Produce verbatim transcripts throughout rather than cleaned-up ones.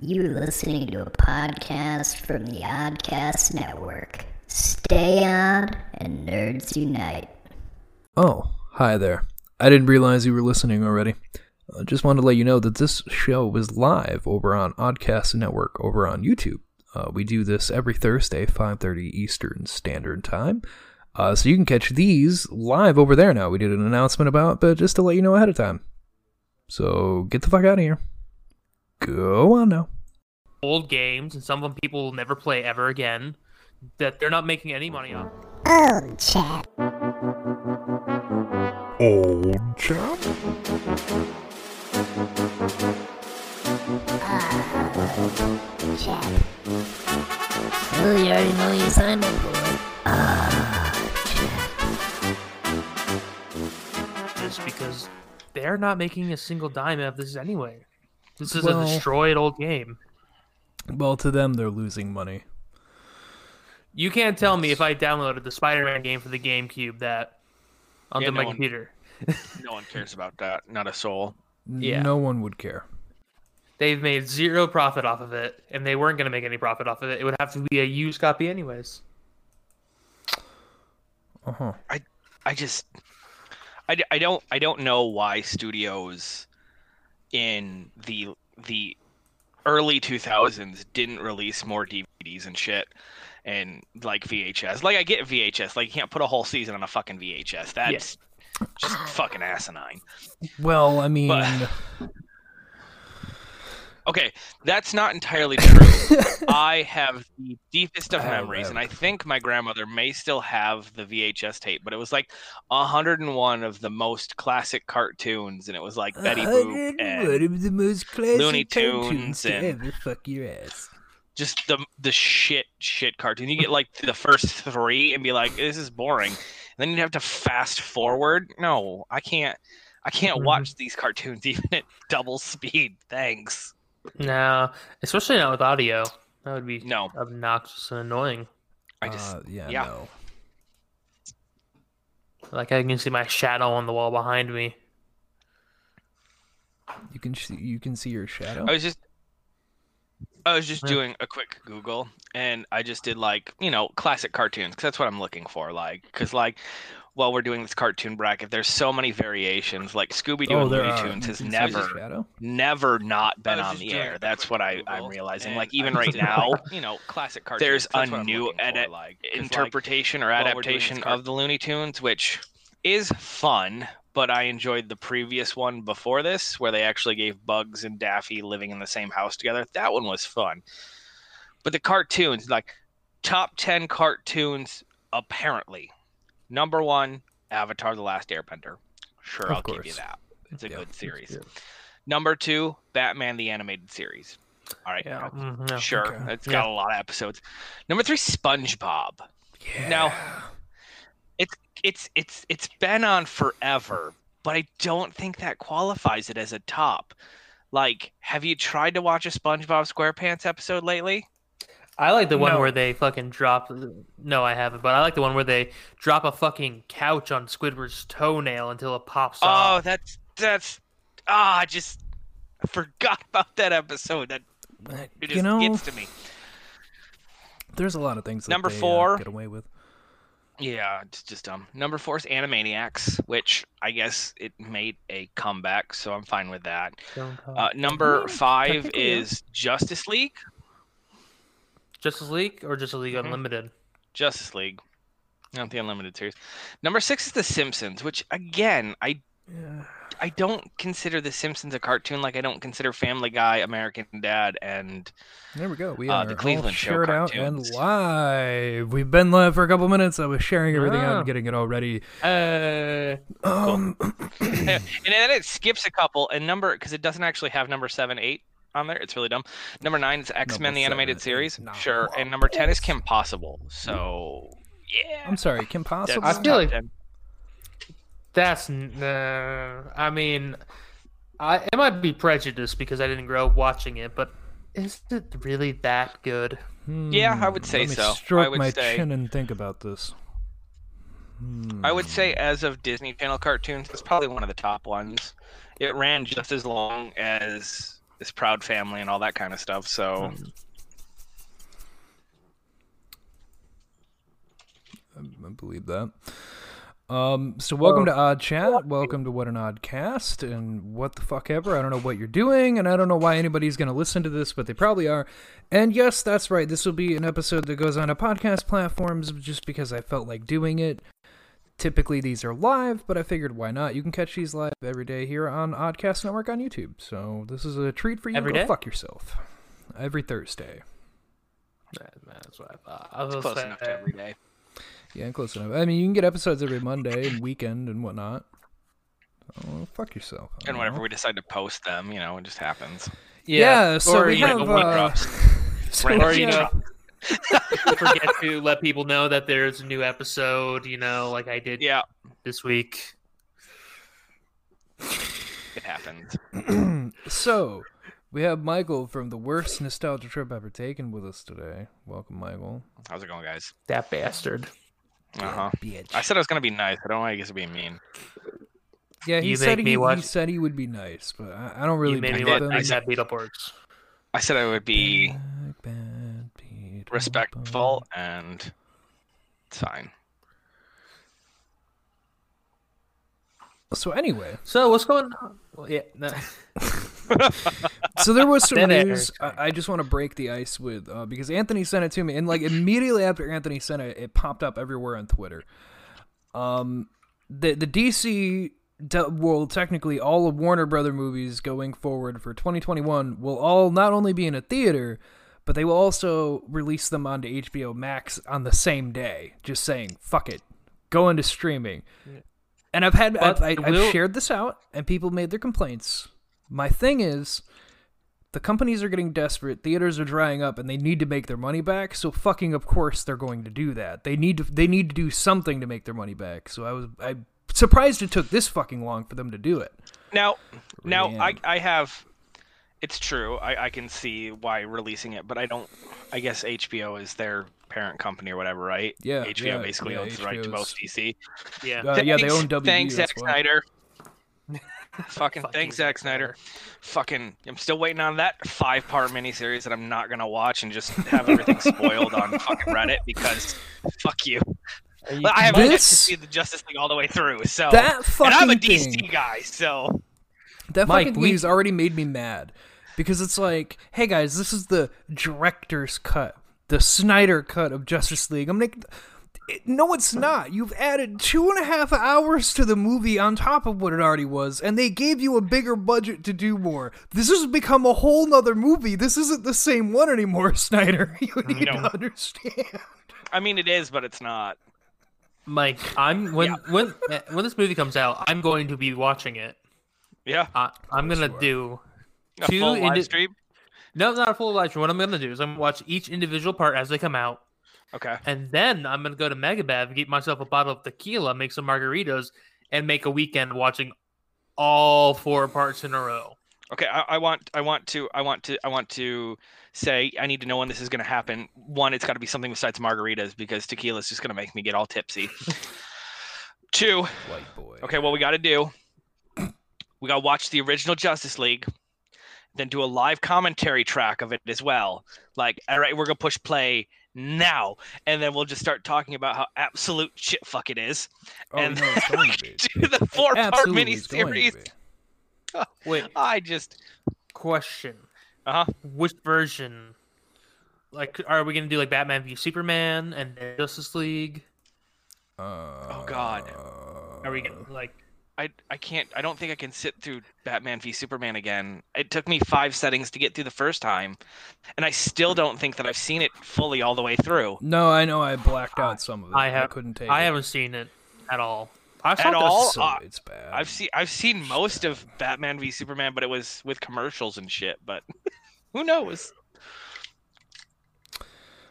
You're listening to a podcast from the Oddcast Network. Stay on and Nerds Unite. Oh, hi there. I didn't realize you were listening already. I uh, just wanted to let you know that this show is live over on Oddcast Network over on YouTube. Uh, we do this every Thursday, five thirty Eastern Standard Time. Uh, so you can catch these live over there now. We did an announcement about, but just to let you know ahead of time. So get the fuck out of here. Go on now. Old games, and some of them people will never play ever again, that they're not making any money on. Old chap. Old chap? Old chap. Oh, you already know you signed up for it. Old chap. Just because they're not making a single dime out of this anyway. This is well, a destroyed old game. Well, to them, they're losing money. You can't tell me if I downloaded the Spider-Man game for the GameCube that onto yeah, no my one, computer. No one cares about that. Not a soul. Yeah. No one would care. They've made zero profit off of it, and they weren't going to make any profit off of it. It would have to be a used copy anyways. Uh-huh. I, I just... I, I, don't, I don't know why studios... in the the early two thousands didn't release more D V Ds and shit and like V H S. Like I get V H S, like you can't put a whole season on a fucking V H S. That's yeah. just fucking asinine. Well, I mean but... Okay, that's not entirely true. I have the deepest of memories, and I think my grandmother may still have the V H S tape, but it was like one hundred and one of the most classic cartoons, and it was like Betty Boop and Looney Tunes and fuck your ass. Just the the shit shit cartoon. You get like the first three and be like, this is boring. And then you'd have to fast forward. No, I can't. I can't watch these cartoons even at double speed. Thanks. No, especially not with audio. That would be no. obnoxious and annoying. I just, uh, yeah, yeah. No. Like I can see my shadow on the wall behind me. You can see, you can see your shadow. I was just, I was just yeah. doing a quick Google, and I just did like you know classic cartoons because that's what I'm looking for. Like, because like. While we're doing this cartoon bracket, there's so many variations. Like Scooby-Doo oh, and Looney Tunes has never, never not been on the air. That's what I, I'm realizing. Like even right now, you know, classic cartoons. There's a new edit, like, interpretation like, or adaptation of the Looney Tunes, which is fun. But I enjoyed the previous one before this, where they actually gave Bugs and Daffy living in the same house together. That one was fun. But the cartoons, like top ten cartoons, apparently. Number one, Avatar: The Last Airbender. Sure, of I'll course. give you that. It's a yeah, good series. Good. Number two, Batman: The Animated Series. All right, yeah. mm-hmm. sure, okay. it's got yeah. a lot of episodes. Number three, SpongeBob. Yeah. Now, it's it's it's it's been on forever, but I don't think that qualifies it as a top. Like, have you tried to watch a SpongeBob SquarePants episode lately? I like the one no. where they fucking drop... No, I haven't, but I like the one where they drop a fucking couch on Squidward's toenail until it pops off. Oh, that's... that's... Ah, oh, I just I forgot about that episode. That It you just know, gets to me. There's a lot of things that Number they four, uh, get away with. Yeah, it's just dumb. Number four is Animaniacs, which I guess it made a comeback, so I'm fine with that. Uh, number five is Justice League. Justice League or Justice League mm-hmm. Unlimited? Justice League. Not the Unlimited series. Number six is The Simpsons, which, again, I yeah. I don't consider The Simpsons a cartoon like I don't consider Family Guy, American Dad, and there we go. We uh, are the Cleveland Show cartoons. And live. We've been live for a couple minutes. I was sharing everything out oh. and getting it all ready. Uh, um. cool. And then it skips a couple, and number because it doesn't actually have number seven, eight. On there, it's really dumb. Number nine is X-Men: The Animated Series, no, sure, and number ten is Kim Possible. So, yeah. I'm sorry, Kim Possible. I feel like that's. Uh, I mean, I it might be prejudiced because I didn't grow up watching it, but is it really that good? Hmm. Yeah, I would say Let me so. Stroke I would my say, chin and think about this. Hmm. I would say, as of Disney Channel cartoons, it's probably one of the top ones. It ran just as long as. this proud family and all that kind of stuff. So I, I believe that. Um, so welcome to Odd Chat. Welcome to What an Odd Cast and what the fuck ever. I don't know what you're doing, and I don't know why anybody's going to listen to this, but they probably are. And yes, that's right. This will be an episode that goes on to podcast platforms just because I felt like doing it. Typically these are live, but I figured why not? You can catch these live every day here on Oddcast Network on YouTube. So this is a treat for you. Every Go day? Fuck yourself. Every Thursday. That's what I thought. I was it's close saying. enough to every day. Yeah, close enough. I mean, you can get episodes every Monday and weekend and whatnot. Oh, fuck yourself. And whenever know. we decide to post them, you know, it just happens. Yeah, yeah so or, we have... Know, uh... so, or, you yeah. know, forget to let people know that there's a new episode, you know, like I did yeah. this week. It happened. So, we have Michael from The Worst Nostalgia Trip Ever Taken with us today. Welcome, Michael. How's it going, guys? That bastard. Uh-huh. Bitch. I said I was gonna be nice. I don't like it to be mean. Yeah, he said he, he said he would be nice, but I, I don't really believe him. I said I said I would be bad, bad, respectful bad. And it's fine. So anyway, so what's going on? Well, yeah. No. So there was some news I, I just want to break the ice with uh, because Anthony sent it to me, and like immediately after Anthony sent it, it popped up everywhere on Twitter. Um, the the D C de- well, technically all of Warner Brother movies going forward for twenty twenty-one will all not only be in a theater, but they will also release them onto H B O Max on the same day. Just saying, fuck it, go into streaming. Yeah. And I've had I've, I, I've shared this out, and people made their complaints. My thing is, the companies are getting desperate, theaters are drying up, and they need to make their money back, so fucking of course they're going to do that. They need to they need to do something to make their money back. So I was I surprised it took this fucking long for them to do it. Now now I, I have it's true, I, I can see why releasing it, but I don't I guess H B O is their parent company or whatever, right? Yeah. H B O yeah, basically yeah, owns H B O's the right to most D C. Yeah. Uh, yeah, they own W B. Thanks, Zack Snyder. Fucking Fuck thanks, Zack Snyder. Fucking, I'm still waiting on that five-part miniseries that I'm not gonna watch and just have everything spoiled on fucking Reddit because fuck you. you I haven't this... yet to see the Justice League all the way through, so that fucking and I'm a D C thing. guy, so that Mike, fucking news we... already made me mad because it's like, hey guys, this is the director's cut, the Snyder cut of Justice League. I'm like. No, it's not. You've added two and a half hours to the movie on top of what it already was, and they gave you a bigger budget to do more. This has become a whole nother movie. This isn't the same one anymore, Snyder. You need no. to understand. I mean, it is, but it's not. Mike, I'm when yeah. when when this movie comes out, I'm going to be watching it. Yeah, I, I'm gonna sure. do a two full live indi- stream. No, not a full live stream. What I'm gonna do is I'm gonna watch each individual part as they come out. Okay. And then I'm going to go to Megabav, get myself a bottle of tequila, make some margaritas, and make a weekend watching all four parts in a row. Okay, I, I want I want to I want to I want to say I need to know when this is going to happen. One, it's got to be something besides margaritas because tequila is just going to make me get all tipsy. Two. White boy. Okay, what we got to do, we got to watch the original Justice League. Then do a live commentary track of it as well. Like, all right, we're going to push play now. And then we'll just start talking about how absolute shit fuck it is. Oh, and no, then we can do the four-part miniseries. Oh, wait, I just... Question. Uh-huh. Which version? Like, are we going to do, like, Batman v Superman and Justice League? Uh, oh, God. Are we going to, like... I I can't I don't think I can sit through Batman v Superman again. It took me five settings to get through the first time, and I still don't think that I've seen it fully all the way through. No, I know I blacked out some of it. I, have, I couldn't take. I it. haven't seen it at all. I saw at all, so uh, it's bad. I've seen I've seen most of Batman v Superman, but it was with commercials and shit. But who knows?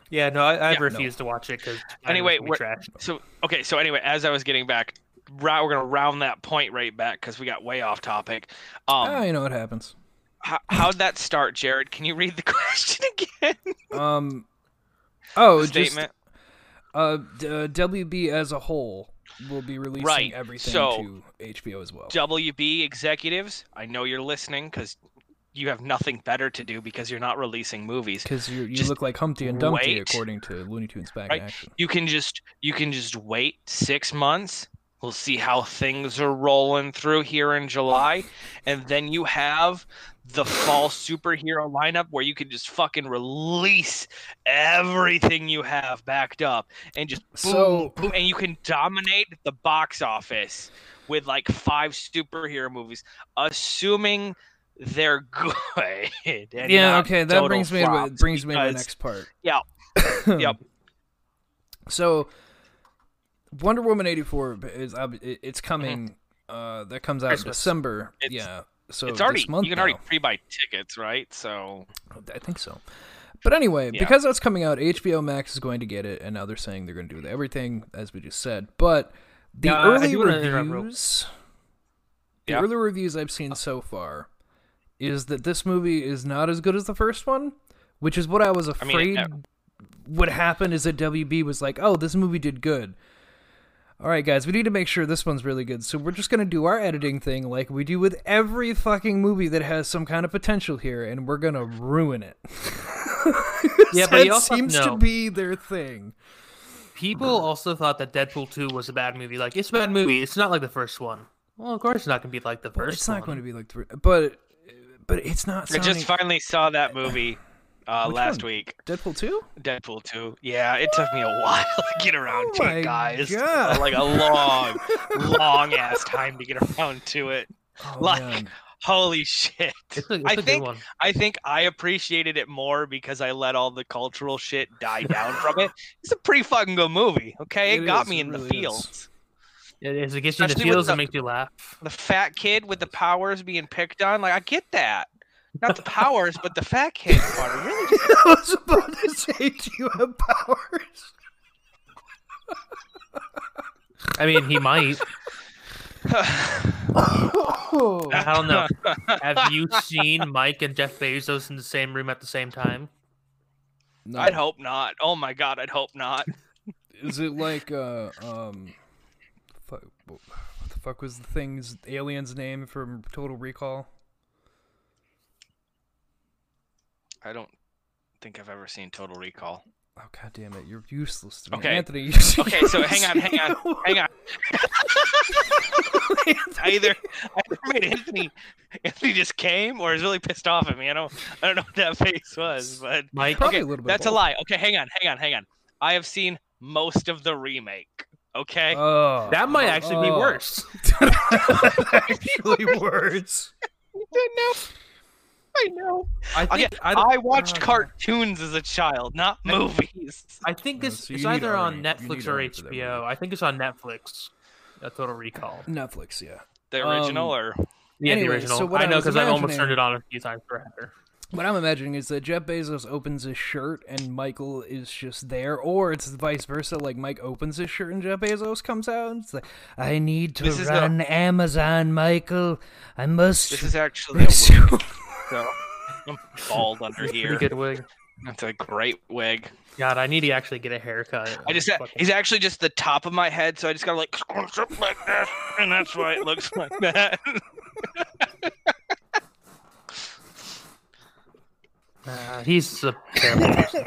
Yeah, no, I, I've yeah, refused no. to watch it because anyway, we're trash. So okay, so anyway, as I was getting back. Right, we're gonna round that point right back because we got way off topic. Um, oh, you know what happens. How, how'd that start, Jared? Can you read the question again? um, oh, the statement. Just, uh, d- uh, W B as a whole will be releasing right. everything so, to H B O as well. W B executives, I know you're listening because you have nothing better to do because you're not releasing movies. Because you you look like Humpty and Dumpty, wait, according to Looney Tunes back right? in action. You can just you can just wait six months. We'll see how things are rolling through here in July, and then you have the fall superhero lineup where you can just fucking release everything you have backed up and just boom, so, boom, and you can dominate the box office with like five superhero movies, assuming they're good. And yeah, okay, that brings me to, brings because, me to the next part. Yeah. Yep. So Wonder Woman eighty-four is it's coming. Mm-hmm. Uh, that comes out Christmas. in December. It's, yeah, so it's already this month you can now. already pre-buy tickets, right? So I think so. But anyway, yeah. because that's coming out, H B O Max is going to get it, and now they're saying they're going to do with everything, as we just said. But the yeah, early reviews, the yeah. early reviews I've seen so far, is that this movie is not as good as the first one, which is what I was afraid I mean, it, would happen. Is that W B was like, "Oh, this movie did good. All right, guys, we need to make sure this one's really good, so we're just going to do our editing thing like we do with every fucking movie that has some kind of potential here, and we're going to ruin it." Yeah, so but it also, seems no. to be their thing. People also thought that Deadpool two was a bad movie. Like, it's a bad movie. It's not like the first one. Well, of course it's not going to be like the first well, it's one. It's not going to be like the but But it's not sounding... I just finally saw that movie. Uh, last one? week. Deadpool two? Deadpool two. Yeah, it took me a while to get around oh to it, guys. God. Like a long, long ass time to get around to it. Oh, like, man. Holy shit. It's a, it's I think I think I appreciated it more because I let all the cultural shit die down from it. It's a pretty fucking good movie, okay? It, it got is, me in really the feels. Is. It is. It gets you in the feels and makes you laugh. The fat kid with the powers being picked on. Like, I get that. Not the powers, but the fat kid part. Really? Just... I was about to say, do you have powers? I mean, he might. Oh. I don't know. Have you seen Mike and Jeff Bezos in the same room at the same time? No. I'd hope not. Oh my god, I'd hope not. Is it like, uh, um... What the fuck was the thing's alien's name from Total Recall? I don't think I've ever seen Total Recall. Oh, god damn it. You're useless to me. Okay. Anthony, okay, so hang on, hang on, hang on. I either I either made Anthony Anthony just came or is really pissed off at me. I don't I don't know what that face was, but Mike, okay, a little bit that's bold. a lie. Okay, hang on, hang on, hang on. I have seen most of the remake. Okay? Oh, that might oh, actually oh. be worse. actually worse. I don't know. I know. I, think, okay, I, I watched uh, cartoons as a child, not movies. I think no, it's, so it's either on Netflix or H B O. I think it's on Netflix. A Total Recall. Netflix, yeah. The original, um, or yeah, anyway, the original. So I, I know because I've almost turned it on a few times for Heather. What I'm imagining is that Jeff Bezos opens his shirt and Michael is just there, or it's vice versa. Like Mike opens his shirt and Jeff Bezos comes out and it's like, "I need to this run the... Amazon, Michael. I must." This is actually a week. So I'm bald under That's here. Pretty good wig. That's a great wig. God, I need to actually get a haircut. I just—he's fucking... actually just the top of my head, so I just gotta like scrunch up like that, and that's why it looks like that. Uh, he's a terrible person.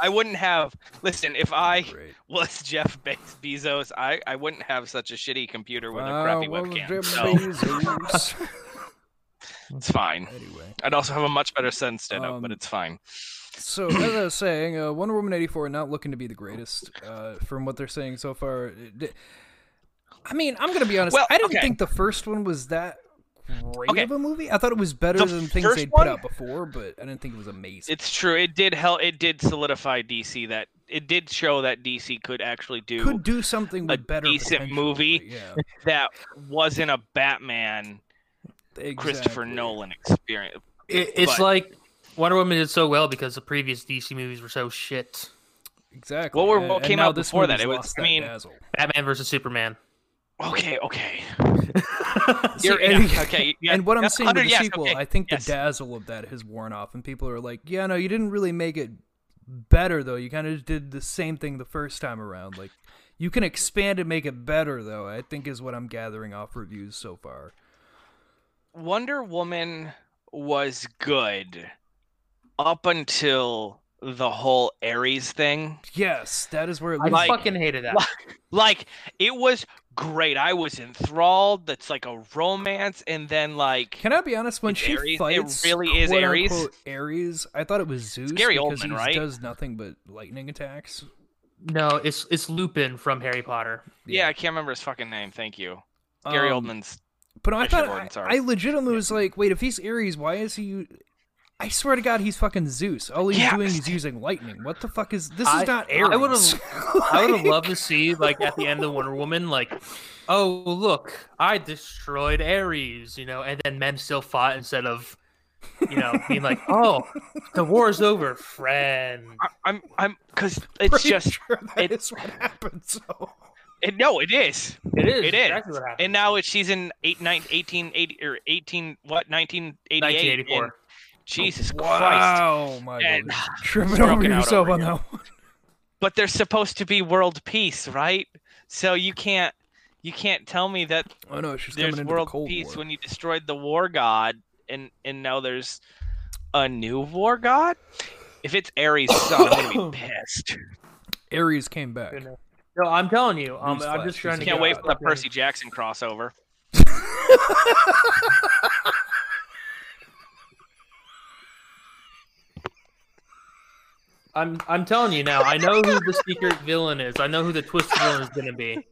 I wouldn't have. Listen, if I great. was Jeff Be- Bezos, I, I wouldn't have such a shitty computer with wow, a crappy well, webcam. Jeff so. Bezos. It's fine. Anyway, I'd also have a much better sense to know, um, but it's fine. So, as I was saying, uh, Wonder Woman eighty-four not looking to be the greatest uh, from what they're saying so far. It, I mean, I'm going to be honest. Well, I didn't okay. think the first one was that great okay. of a movie. I thought it was better the than things they'd one, put out before, but I didn't think it was amazing. It's true. It did help. It did solidify D C that it did show that D C could actually do could do something with a better decent movie yeah. that wasn't a Batman. Exactly. Christopher Nolan experience. It, it's but, like Wonder Woman did so well because the previous D C movies were so shit. Exactly. What, were, what and, came and out before that? It was, I mean, dazzle. Batman versus Superman. Okay, okay. You're, yeah, okay yeah, and what I'm saying with the yes, sequel, okay, I think yes. the dazzle of that has worn off, and people are like, "Yeah, no, you didn't really make it better, though. You kind of did the same thing the first time around. Like, you can expand and make it better, though." I think is what I'm gathering off reviews so far. Wonder Woman was good up until the whole Ares thing. Yes, that is where it was. I fucking hated that. Like, like, it was great. I was enthralled. That's like a romance, and then like, can I be honest? When she Ares, fights, it really is Ares. Ares. I thought it was Zeus. Gary Oldman, right? Does nothing but lightning attacks. No, it's it's Lupin from Harry Potter. Yeah, yeah, I can't remember his fucking name. Thank you, um, Gary Oldman's. But I thought I, I legitimately was like, wait, if he's Ares, why is he? I swear to God, he's fucking Zeus. All he's yeah. doing is using lightning. What the fuck is this? I, is not Ares. I would have, I would have loved to see like at the end of Wonder Woman, like, oh look, I destroyed Ares, you know, and then men still fought instead of, you know, being like, oh, the war is over, friend. I, I'm, I'm, because it's Pretty just sure that it's what happened. So. It, no, it is. It is. It is. Exactly what happened. And now it's season eight, nine, eighteen, eighty, or eighteen, what, nineteen eighty-eight, nineteen eighty-four. And, Jesus oh, Christ! Wow, my and, God, tripping over yourself over on here. That one. But there's supposed to be world peace, right? So you can't, you can't tell me that oh, no, she's there's coming world into the Cold peace War. When you destroyed the war god, and and now there's a new war god. If it's Ares, son, I'm gonna be pissed. Ares came back. No, I'm telling you, um, I'm just trying to. Can't wait for the Percy Jackson crossover. I'm I'm telling you now. I know who the secret villain is. I know who the twist villain is gonna be.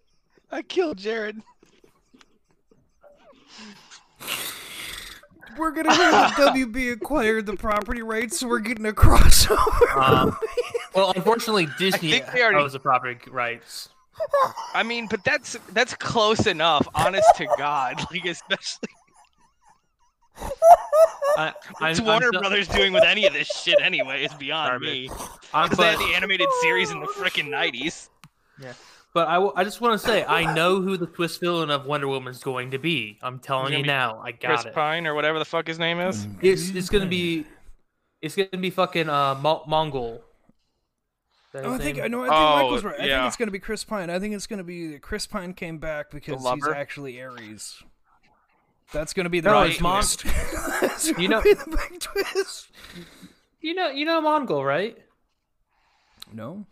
I killed Jared. We're gonna have W B acquired the property rights, so we're getting a crossover. Um, well, unfortunately, Disney already... owns the property rights. I mean, but that's that's close enough. Honest to God, like especially. I, What's I'm, Warner I'm, Brothers doing with any of this shit anyway? It's beyond garbage. me. Because they had the animated series in the frickin' nineties. Yeah, but I, w- I just want to say, I know who the twist villain of Wonder Woman's going to be. I'm telling you now, I got Chris it. Chris Pine or whatever the fuck his name is. It's it's gonna be, it's gonna be fucking uh Mo- Mongul. Oh, I think I know. I think oh, Michael's right. I yeah. think it's gonna be Chris Pine. I think it's gonna be Chris Pine came back because he's actually Ares. That's gonna be the no, big twist. That's you know, be the big twist. You know, you know Mongul, right? No.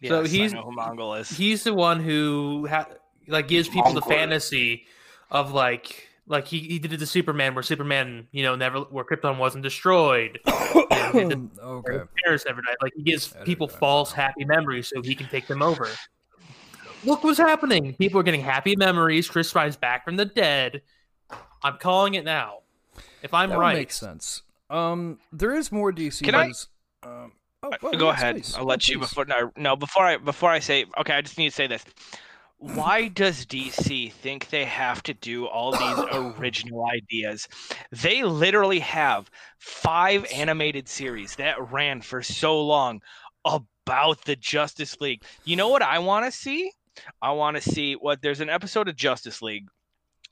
Yes, so he's I know who Mongul is. He's the one who ha- like gives people Mongul. the fantasy of like like he, he did it to Superman, where Superman you know never where Krypton wasn't destroyed. you know, he did the, okay. Paris every night, like he gives I people false know. happy memories so he can take them over. Look what's happening. People are getting happy memories. Chris Pine's back from the dead. I'm calling it now. If I'm that right, makes sense. Um, there is more D C. Can ones. I? Um, oh, well, go ahead. Space. I'll let oh, you please. before no, no before I before I say okay. I just need to say this. Why does D C think they have to do all these original ideas? They literally have five animated series that ran for so long about the Justice League. You know what I want to see? I want to see what there's an episode of Justice League.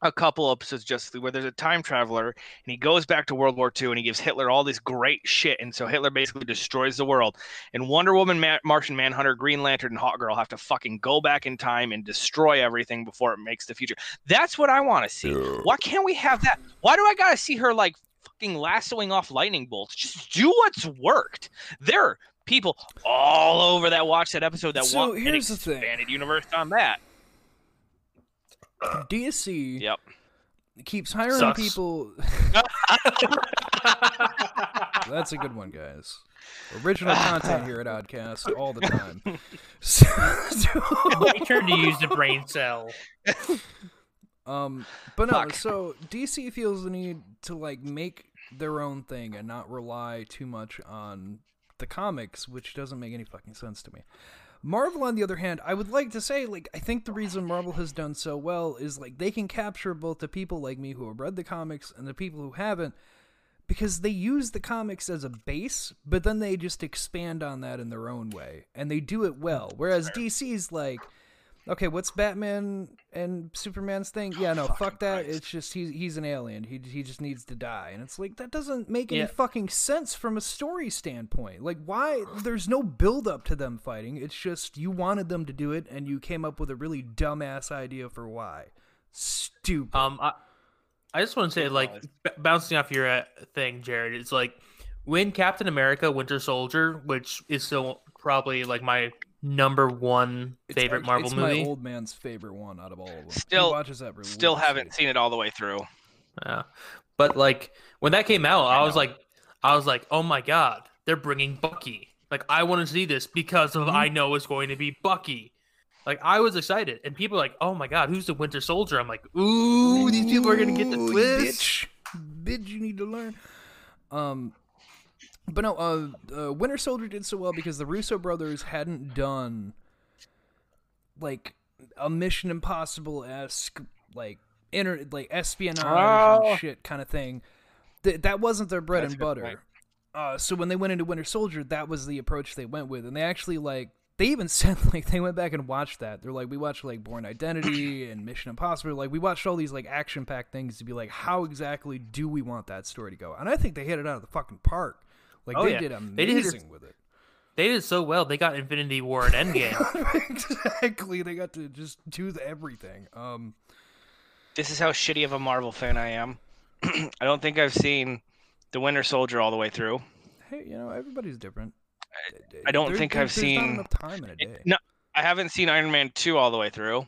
A couple episodes just where there's a time traveler and he goes back to World War Two and he gives Hitler all this great shit, and so Hitler basically destroys the world. And Wonder Woman, Ma- Martian Manhunter, Green Lantern, and Hawkgirl have to fucking go back in time and destroy everything before it makes the future. That's what I want to see. Yeah. Why can't we have that? Why do I gotta see her like fucking lassoing off lightning bolts? Just do what's worked. There, people all over that watch that episode that so want an expanded universe on that. D S C yep. keeps hiring Sucks. people. That's a good one, guys. Original content here at Oddcast all the time. So, so... We turn to use the brain cell. Um, but no, Fuck. so D C feels the need to like make their own thing and not rely too much on the comics, which doesn't make any fucking sense to me. Marvel, on the other hand, I would like to say, like, I think the reason Marvel has done so well is, like, they can capture both the people like me who have read the comics and the people who haven't, because they use the comics as a base, but then they just expand on that in their own way, and they do it well. Whereas D C's like, okay, what's Batman and Superman's thing? Yeah, no, oh, fuck that. Christ. It's just he's, he's an alien. He he just needs to die. And it's like, that doesn't make yeah. any fucking sense from a story standpoint. Like, why? There's no build-up to them fighting. It's just you wanted them to do it, and you came up with a really dumbass idea for why. Stupid. Um, I, I just want to say, like, b- bouncing off your uh, thing, Jared, it's like when Captain America Winter Soldier, which is still probably like my number one favorite it's, Marvel it's movie. It's my old man's favorite one out of all of them. Still, watches that still haven't seen it all the way through. Yeah. But like when that came out, I, I was like, I was like, oh my God, they're bringing Bucky. Like, I want to see this because of mm-hmm. I know it's going to be Bucky. Like, I was excited, and people are like, "Oh my God, who's the Winter Soldier?" I'm like, "Ooh, these people are gonna get the twist, bitch! Bitch, you need to learn." Um, but no, uh, uh, Winter Soldier did so well because the Russo brothers hadn't done like a Mission Impossible-esque, like inter, like espionage oh. and shit kind of thing. Th- that wasn't their bread That's and butter. Uh, so when they went into Winter Soldier, that was the approach they went with, and they actually like. They even said, like, they went back and watched that. They're like, we watched, like, Bourne Identity and Mission Impossible. Like, we watched all these, like, action-packed things to be like, how exactly do we want that story to go? And I think they hit it out of the fucking park. Like, oh, they yeah. did amazing they did, with it. They did so well. They got Infinity War and Endgame. Exactly. They got to just do everything. Um, this is how shitty of a Marvel fan I am. I don't think I've seen The Winter Soldier all the way through. Hey, you know, everybody's different. I don't there, think there, I've seen. Not enough time in a day. No, I haven't seen Iron Man two all the way through.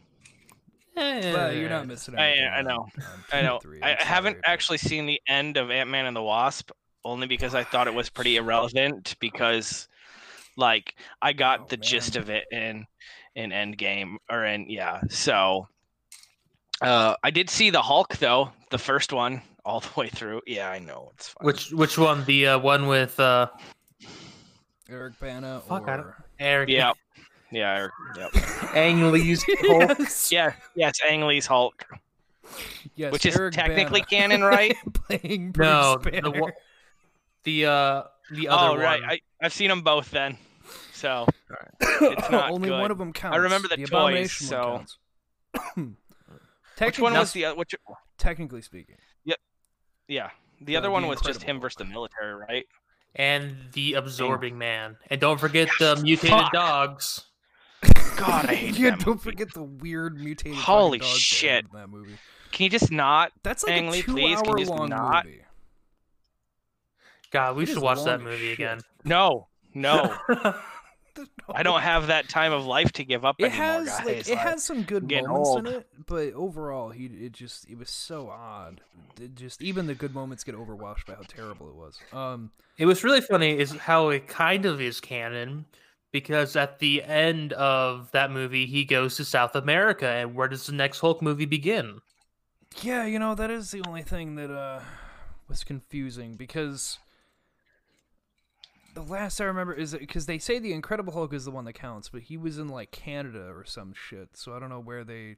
Eh, but you're not missing out. I, I know. I know. Three, I haven't actually seen the end of Ant-Man and the Wasp, only because I thought it was pretty irrelevant. Because, like, I got oh, the man. gist of it in in Endgame or in yeah. So, uh, I did see the Hulk though, the first one all the way through. Yeah, I know it's fine. Which which one? The uh, one with. Uh... Eric Bana Fuck, or I don't... Eric. Yeah, yeah, Eric. Yep. Ang Lee's Hulk. Yes. Yeah, yes, Ang Lee's Hulk. Yes, which Eric is technically Bana. Canon, right? Playing Bruce no, the the, uh, the other oh, one. Right. I, I've seen them both then, so it's not only good. One of them counts. I remember the, the toys. So which one was the uh, which? Technically speaking. Yep. Yeah, the uh, other the one was just him versus the military, right? And the absorbing man, and don't forget yes, the mutated fuck. dogs. God, I hate yeah, that. Don't movie. forget the weird mutated. Holy dogs shit! That movie. Can you just not? That's like Angley, a two-hour-long movie. God, we it should watch that movie shit. again. No, no. no, I don't have that time of life to give up. It anymore, has, guys. Like, it like, has some good moments old. in it, but overall, he it just it was so odd. It just even the good moments get overwhelmed by how terrible it was. Um, it was really funny is how it kind of is canon because at the end of that movie, he goes to South America, and where does the next Hulk movie begin? Yeah, you know that is the only thing that uh was confusing because. The last I remember is because they say the Incredible Hulk is the one that counts, but he was in like Canada or some shit. So I don't know where they,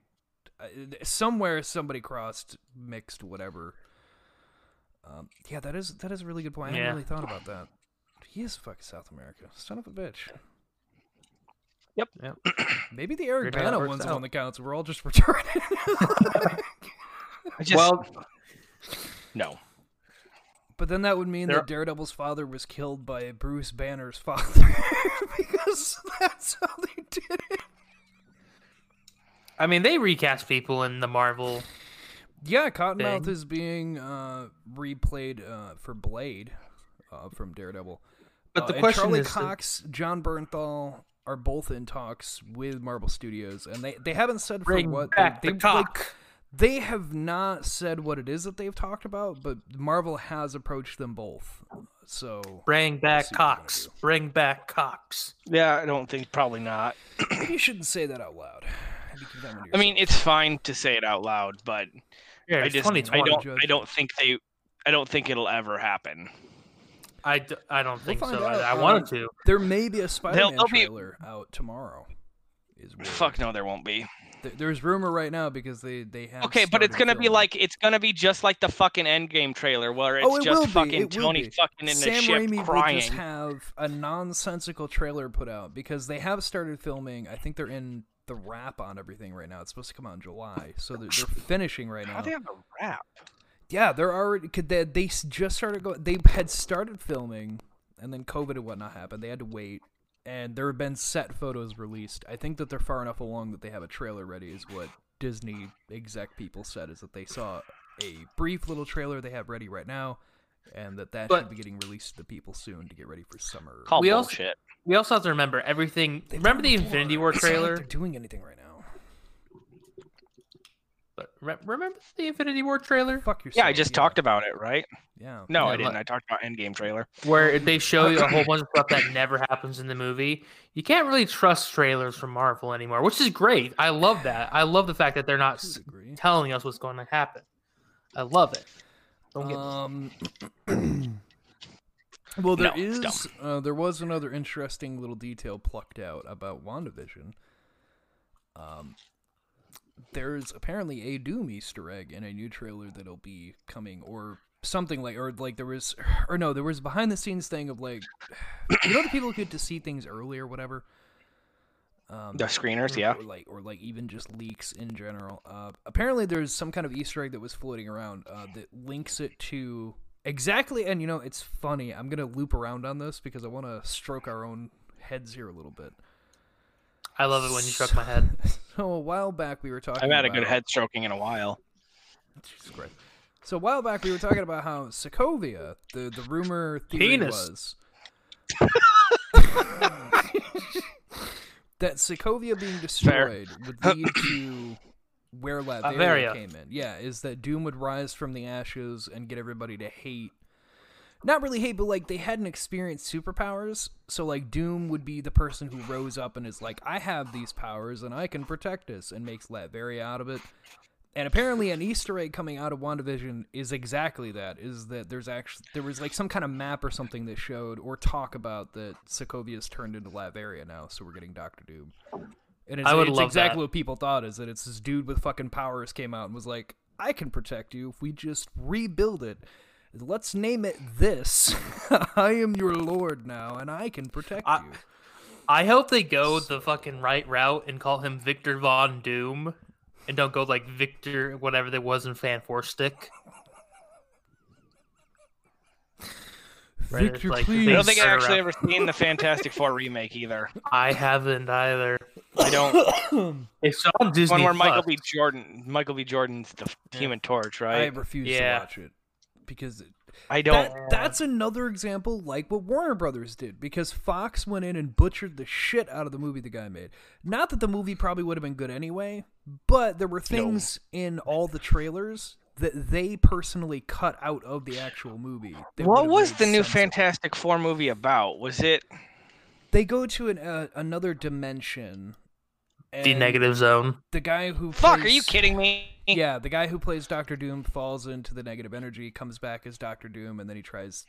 uh, somewhere somebody crossed, mixed, whatever. Um, yeah, that is that is a really good point. I yeah. hadn't really thought about that. He is fucking South America, son of a bitch. Yep. yep. Maybe the Eric Bana one's the one that counts. We're all just retarded. just... Well, no. But then that would mean there... that Daredevil's father was killed by Bruce Banner's father because that's how they did it. I mean, they recast people in the Marvel. Yeah, Cottonmouth thing. is being uh, replayed uh, for Blade uh, from Daredevil. But the uh, question Charlie is, Cox, John Bernthal are both in talks with Marvel Studios, and they, they haven't said for what back they, the they talk. Like, they have not said what it is that they've talked about, but Marvel has approached them both. So bring back Cox. Bring back Cox. Yeah, I don't think probably not. You shouldn't say that out loud. I mean, it's fine to say it out loud, but yeah, I just I don't I don't think they I don't think it'll ever happen. I, d- I don't think we'll so. Out. I wanted to. There may be a Spider-Man they'll, they'll trailer be... out tomorrow. Is Fuck no, there won't be. There's rumor right now because they they have. Okay, but it's gonna filming. be like it's gonna be just like the fucking Endgame trailer where it's oh, it just fucking it Tony fucking in Sam the ship Raimi crying. Will just have a nonsensical trailer put out because they have started filming. I think they're in the wrap on everything right now. It's supposed to come out in July, so they're, they're finishing right now. How do they have the wrap? Yeah, they're already. Could they, they just started going? They had started filming, and then COVID and whatnot happened. They had to wait. And there have been set photos released. I think that they're far enough along that they have a trailer ready is what Disney exec people said is that they saw a brief little trailer they have ready right now, and that that but, should be getting released to people soon to get ready for summer. Call we bullshit. Also, we also have to remember everything. They remember the Infinity War trailer? Like they're doing anything right now. But re- remember the Infinity War trailer? Fuck yourself. Yeah, I just yeah. talked about it, right? Yeah. No, yeah, I didn't. Like, I talked about Endgame trailer. Where they show you a whole bunch of stuff that never happens in the movie. You can't really trust trailers from Marvel anymore, which is great. I love that. I love the fact that they're not telling us what's going to happen. I love it. Don't get um, well, there no, is uh, there was another interesting little detail plucked out about WandaVision. Um, there's apparently a Doom Easter egg in a new trailer that'll be coming, or something like, or like there was, or no, there was a behind the scenes thing of like, you know, the people get to see things early or whatever. Um, the screeners, or, yeah, or like, or like even just leaks in general. Uh, apparently, there's some kind of Easter egg that was floating around uh, that links it to exactly. And you know, it's funny. I'm gonna loop around on this because I want to stroke our own heads here a little bit. I love it when you so, stroke my head. So a while back we were talking. I've had about, a good head stroking in a while. Jesus Christ. So a while back we were talking about how Sokovia, the the rumor theory Penis. was. That Sokovia being destroyed Fair. would lead to where Latveria came in. Yeah, is that Doom would rise from the ashes and get everybody to hate. Not really hate, but like they hadn't experienced superpowers. So like Doom would be the person who rose up and is like, I have these powers and I can protect us, and makes Latveria out of it. And apparently an Easter egg coming out of WandaVision is exactly that. Is that there's actually there was like some kind of map or something that showed or talk about that Sokovia's turned into Latveria now, so we're getting Doctor Doom. And it's, I would it's love exactly that. What people thought is that it's this dude with fucking powers came out and was like, I can protect you if we just rebuild it. Let's name it this. I am your lord now, and I can protect I, you. I hope they go so. the fucking right route and call him Victor Von Doom. And don't go like Victor, whatever there was in Fan Four Stick. Victor, like, please. I don't think I've actually ever seen the Fantastic Four remake either. I haven't either. I don't. It's on Disney. One where Michael B. Jordan, Michael B. Jordan's the yeah. Human Torch, right? I refuse yeah. to watch it because it, I don't. That, that's another example like what Warner Brothers did, because Fox went in and butchered the shit out of the movie the guy made. Not that the movie probably would have been good anyway, but there were things no. in all the trailers that they personally cut out of the actual movie. What was the new Fantastic Four movie about? Was it? They go to an, uh, another dimension. The negative zone. The guy who Fuck, plays, are you kidding me? Yeah, the guy who plays Doctor Doom falls into the negative energy, comes back as Doctor Doom, and then he tries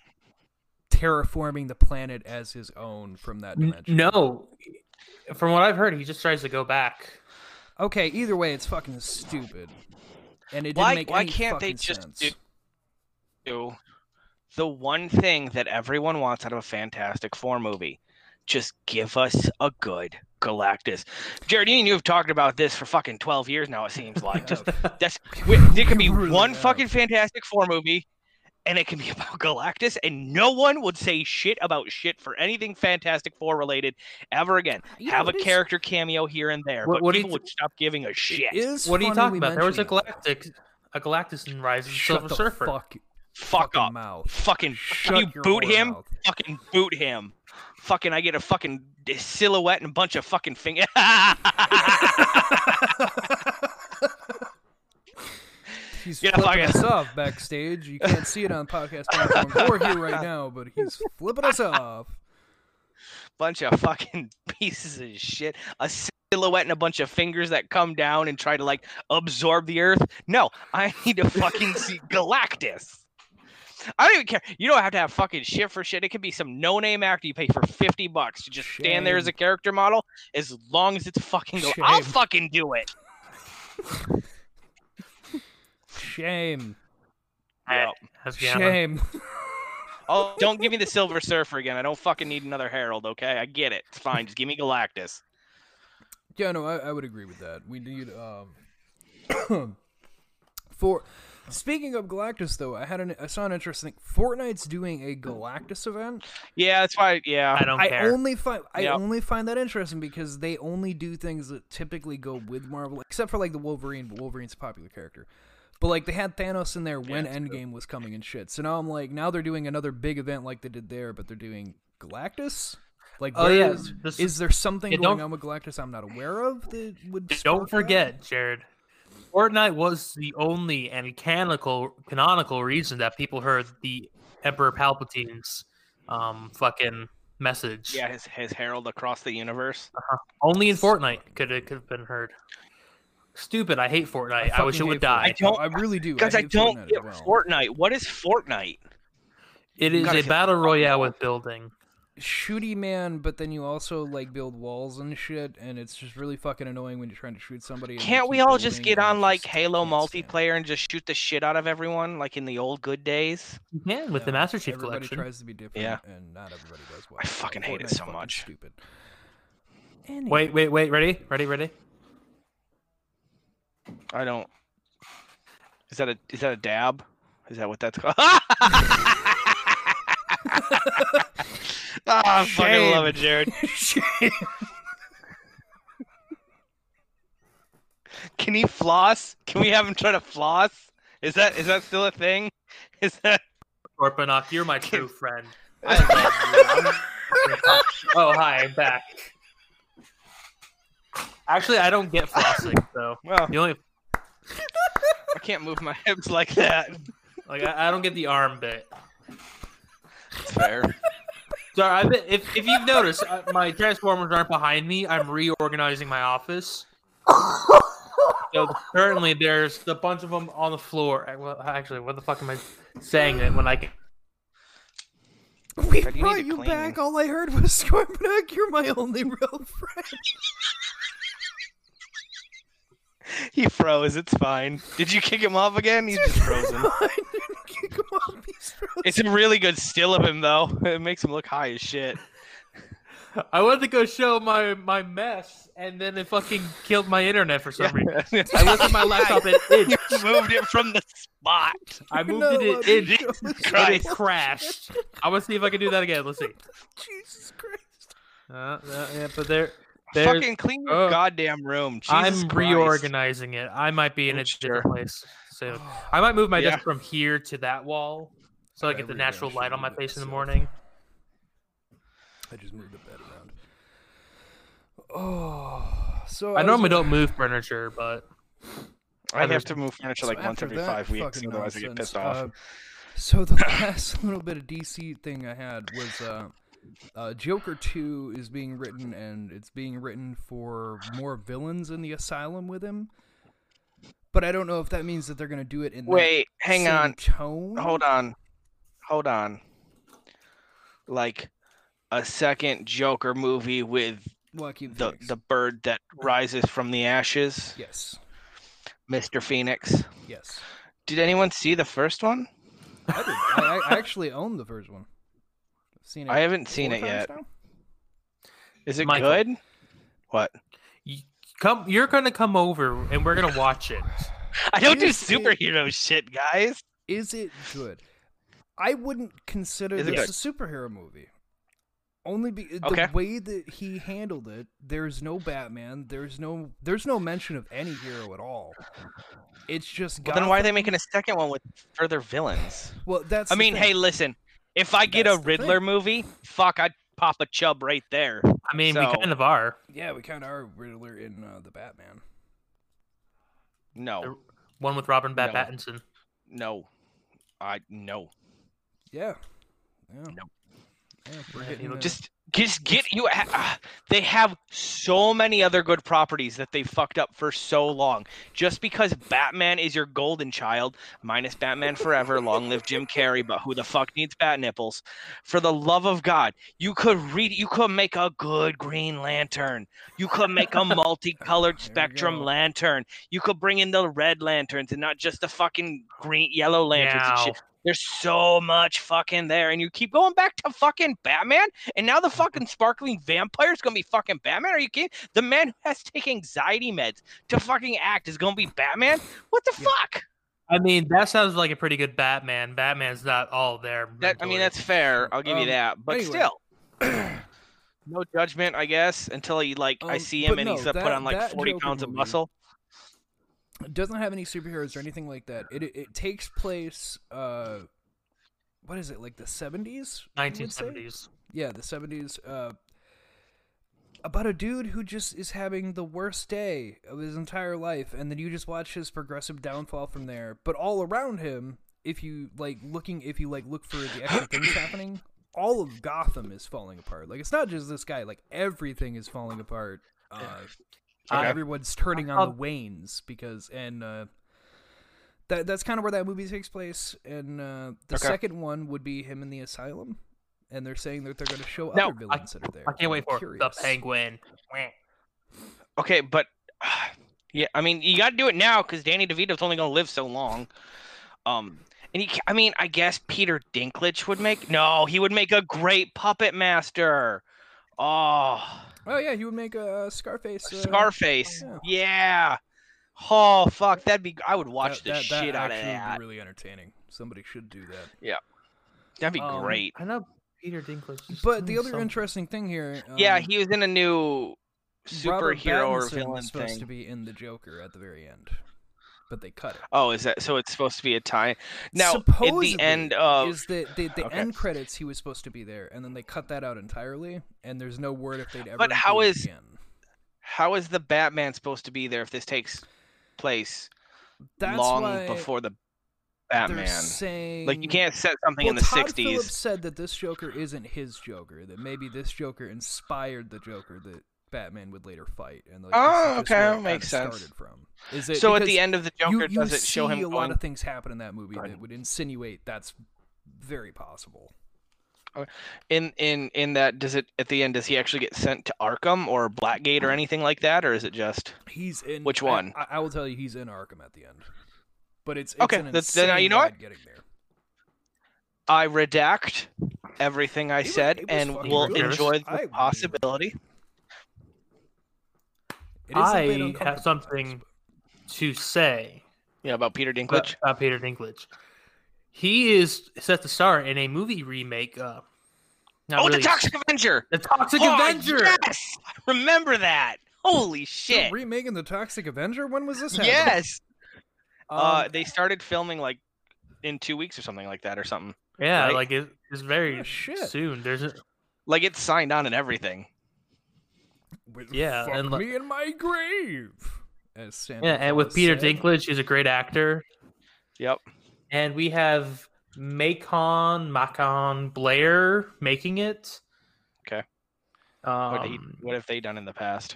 terraforming the planet as his own from that dimension. No. From what I've heard, he just tries to go back. Okay, either way, it's fucking stupid. And it didn't why, make why any can't fucking they just sense. Do the one thing that everyone wants out of a Fantastic Four movie. Just give us a good Galactus. Jared, you and you have talked about this for fucking twelve years now, it seems like. Just that's there can be one fucking Fantastic Four movie, and it can be about Galactus, and no one would say shit about shit for anything Fantastic Four related ever again. You have know, a character is... cameo here and there, what, but what people th- would stop giving a shit. What are you talking about? There was a Galactic, a Galactus in Rise of Silver the Surfer. Fuck, fuck up. Mouth. Fucking shut you boot him? Mouth. Fucking boot him. Fucking, I get a fucking silhouette and a bunch of fucking fingers. He's yeah, flipping us off backstage. You can't see it on podcast platform or here right now, but he's flipping us off. Bunch of fucking pieces of shit. A silhouette and a bunch of fingers that come down and try to, like, absorb the earth. No, I need to fucking see Galactus. I don't even care. You don't have to have fucking shit for shit. It could be some no-name actor you pay for fifty bucks to just Shame. stand there as a character model, as long as it's fucking... Shame. I'll fucking do it! Shame. Yep. Shame. Oh, don't give me the Silver Surfer again. I don't fucking need another Herald, okay? I get it. It's fine. Just give me Galactus. Yeah, no, I, I would agree with that. We need, um... for... Speaking of Galactus, though, I had an I saw an interesting. Fortnite's doing a Galactus event. Yeah, that's why. Yeah, I don't I care. Only find I yep. only find that interesting because they only do things that typically go with Marvel, except for like the Wolverine. But Wolverine's a popular character. But, like, they had Thanos in there yeah, when Endgame true. was coming and shit. So now I'm like, now they're doing another big event like they did there, but they're doing Galactus? Like, oh, yeah. is, this, is there something going on with Galactus I'm not aware of? That would don't forget, that? Jared, Fortnite was the only and canonical, canonical reason that people heard the Emperor Palpatine's um, fucking message. Yeah, his, his herald across the universe. Uh-huh. Only in Fortnite could it could have been heard. Stupid! I hate Fortnite. I, I wish it would die. I don't. I really do. Because I, I don't Fortnite get well. Fortnite. What is Fortnite? It is a battle royale with building. Shooty man, but then you also like build walls and shit, and it's just really fucking annoying when you're trying to shoot somebody. Can't we all just get on like Halo multiplayer and just shoot the shit out of everyone like in the old good days? Yeah, with yeah, the Master Chief everybody Collection. Everybody tries to be different, yeah. and not everybody does well. I fucking hate Fortnite's it so much. Stupid. Anyway. Wait, wait, wait! Ready, ready, ready. I don't. Is that a is that a dab? Is that what that's called? oh, I Shame. fucking love it, Jared. Shame. Can he floss? Can we have him try to floss? Is that is that still a thing? Is that? Orpanock, you're my true friend. I love you. Oh hi, I'm back. Actually, I don't get flossing, so well, the only... I can't move my hips like that. Like I, I don't get the arm bit. That's fair. Sorry, I've been, if if you've noticed, uh, my Transformers aren't behind me. I'm reorganizing my office. So currently, there's a bunch of them on the floor. Well, actually, what the fuck am I saying that when I can? We brought you back. All I heard was Scorpionuck. You're my only real friend. He froze. It's fine. Did you kick him off again? He's just frozen. No, I didn't kick him off. He's frozen. It's a really good still of him, though. It makes him look high as shit. I wanted to go show my, my mess, and then it fucking killed my internet for some yeah. reason. I looked at my laptop and it moved it from the spot. I moved no, it. It, it, it crashed. I want to see if I can do that again. Let's see. Jesus Christ. Uh, uh, yeah, but there. There's, fucking clean your oh, goddamn room. Jesus I'm Christ. reorganizing it. I might be in a different place soon. I might move my yeah. desk from here to that wall so I get the natural light on my face in the morning. I just moved the bed around. Oh, so I, I normally don't move furniture, but I have to move furniture like so once every five weeks, otherwise I get pissed off. Uh, so the last little bit of D C thing I had was. Uh, Uh, Joker two is being written, and it's being written for more villains in the asylum with him. But I don't know if that means that they're going to do it in Wait, the hang same on. tone. Hold on. Hold on. Like a second Joker movie with Lucky the, the, the bird that rises from the ashes? Yes. Mister Phoenix? Yes. Did anyone see the first one? I did. I, I actually own the first one. Seen it I haven't seen it yet. Now? Is it Michael, good? What? You come, you're gonna come over and we're gonna watch it. I don't is do superhero it, shit, guys. Is it good? I wouldn't consider is this a superhero movie. Only be okay. the way that he handled it. There's no Batman. There's no. There's no mention of any hero at all. It's just. Well, then why are they making a second one with further villains? Well, that's. I mean, thing. hey, listen. If I get That's a Riddler movie, fuck, I'd pop a chub right there. I mean, so, we kind of are. Yeah, we kind of are Riddler in uh, The Batman. No. The one with Robin Bat no. Pattinson. No. I, no. Yeah. yeah. No. Yeah, we're hitting the... Just, just get you... Uh, they have so many other good properties that they fucked up for so long. Just because Batman is your golden child, minus Batman Forever, long live Jim Carrey, but who the fuck needs bat nipples? For the love of God, you could read. You could make a good Green Lantern. You could make a multicolored spectrum lantern. You could bring in the red lanterns and not just the fucking green, yellow lanterns now. and shit. There's so much fucking there, and you keep going back to fucking Batman, and now the fucking sparkling vampire's gonna be fucking Batman? Are you kidding? The man who has to take anxiety meds to fucking act is gonna be Batman? What the yeah. fuck? I mean, that sounds like a pretty good Batman. Batman's not all there. That, I mean, that's fair. I'll give um, you that, but anyway. still. No judgment, I guess, until he, like, um, I see him and no, he's that, put on, like, forty pounds movie. of muscle. It doesn't have any superheroes or anything like that. It it takes place, uh, what is it, like the seventies? nineteen seventies. Yeah, the seventies. Uh, about a dude who just is having the worst day of his entire life, and then you just watch his progressive downfall from there. But all around him, if you like looking, if you like look for the extra things happening, all of Gotham is falling apart. Like, it's not just this guy. Like, everything is falling apart. Uh, okay. Everyone's turning on the Waynes because, and uh, that that's kind of where that movie takes place. And uh, the okay. second one would be him in the asylum, and they're saying that they're going to show no, other villains I, that are there. I can't wait I'm for curious. The Penguin. Okay, but uh, yeah, I mean, you got to do it now because Danny DeVito's only going to live so long. Um, and he, I mean, I guess Peter Dinklage would make no, he would make a great puppet master. Oh. Oh yeah, he would make a Scarface. Uh, Scarface, oh, yeah. yeah. Oh fuck, that'd be. I would watch that, the that, shit that out of that. Would be really entertaining. Somebody should do that. Yeah, that'd be um, great. I know Peter Dinklage. But the other something. interesting thing here. Um, yeah, he was in a new superhero or villain was supposed thing. to be in the Joker at the very end, but they cut it. Oh, is that so? It's supposed to be a tie. Now, supposedly, at the end of is the the, the okay. end credits, he was supposed to be there, and then they cut that out entirely. And there's no word if they'd ever. But how is again. how is the Batman supposed to be there if this takes place That's long before the Batman? Saying, like, you can't set something well, in the Todd sixties. Phillips said that this Joker isn't his Joker. That maybe this Joker inspired the Joker that Batman would later fight, and like, oh, okay, that makes sense. From. Is it, so at the end of the Joker, you, you does it show him? A going... lot of things happen in that movie that would insinuate that's very possible. In in in that, does it at the end? Does he actually get sent to Arkham or Blackgate or anything like that, or is it just he's in? Which one? I, I will tell you, he's in Arkham at the end. But it's, it's okay. An that's then you know what. Getting there. I redact everything I it said, was, and we'll really enjoy the I possibility. Really I have something to say. Yeah, about Peter Dinklage. About, about Peter Dinklage. He is set to star in a movie remake. Uh, oh, really. The Toxic Avenger! The Toxic oh, Avenger! Yes! I remember that. Holy shit. So remaking the Toxic Avenger? When was this happening? Yes! Um, uh, they started filming like in two weeks or something like that or something. Yeah, right? Like it, it's very oh, shit. soon. There's a... Like it's signed on and everything. With yeah, fuck and like, me in my grave. As Santa yeah, Claus and with Peter said. Dinklage, he's a great actor. Yep. And we have Macon Macon Blair making it. Okay. Um, what, he, what have they done in the past?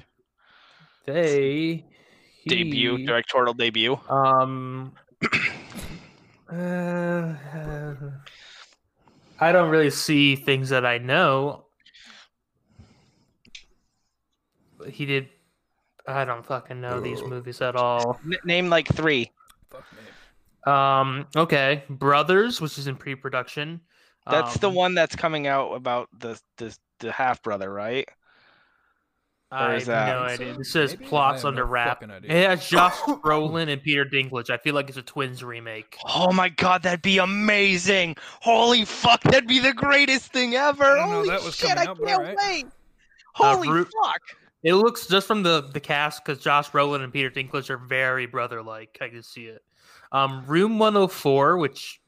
They he, debut directorial debut. Um. uh, uh, I don't really see things that I know. He did. I don't fucking know Ooh. these movies at all. N- name like three. Fuck me. Um. Okay. Brothers, which is in pre-production. That's um, the one that's coming out about the the, the half brother, right? I have that... no idea. This says Maybe plots under no wrap. It has Josh Brolin and Peter Dinklage. I feel like it's a Twins remake. Oh my god, that'd be amazing! Holy fuck, that'd be the greatest thing ever! Holy know, shit, I can't right. wait! Holy uh, Ru- fuck! It looks just from the, the cast because Josh Brolin and Peter Dinklage are very brother-like. I can see it. Um, Room one oh four, which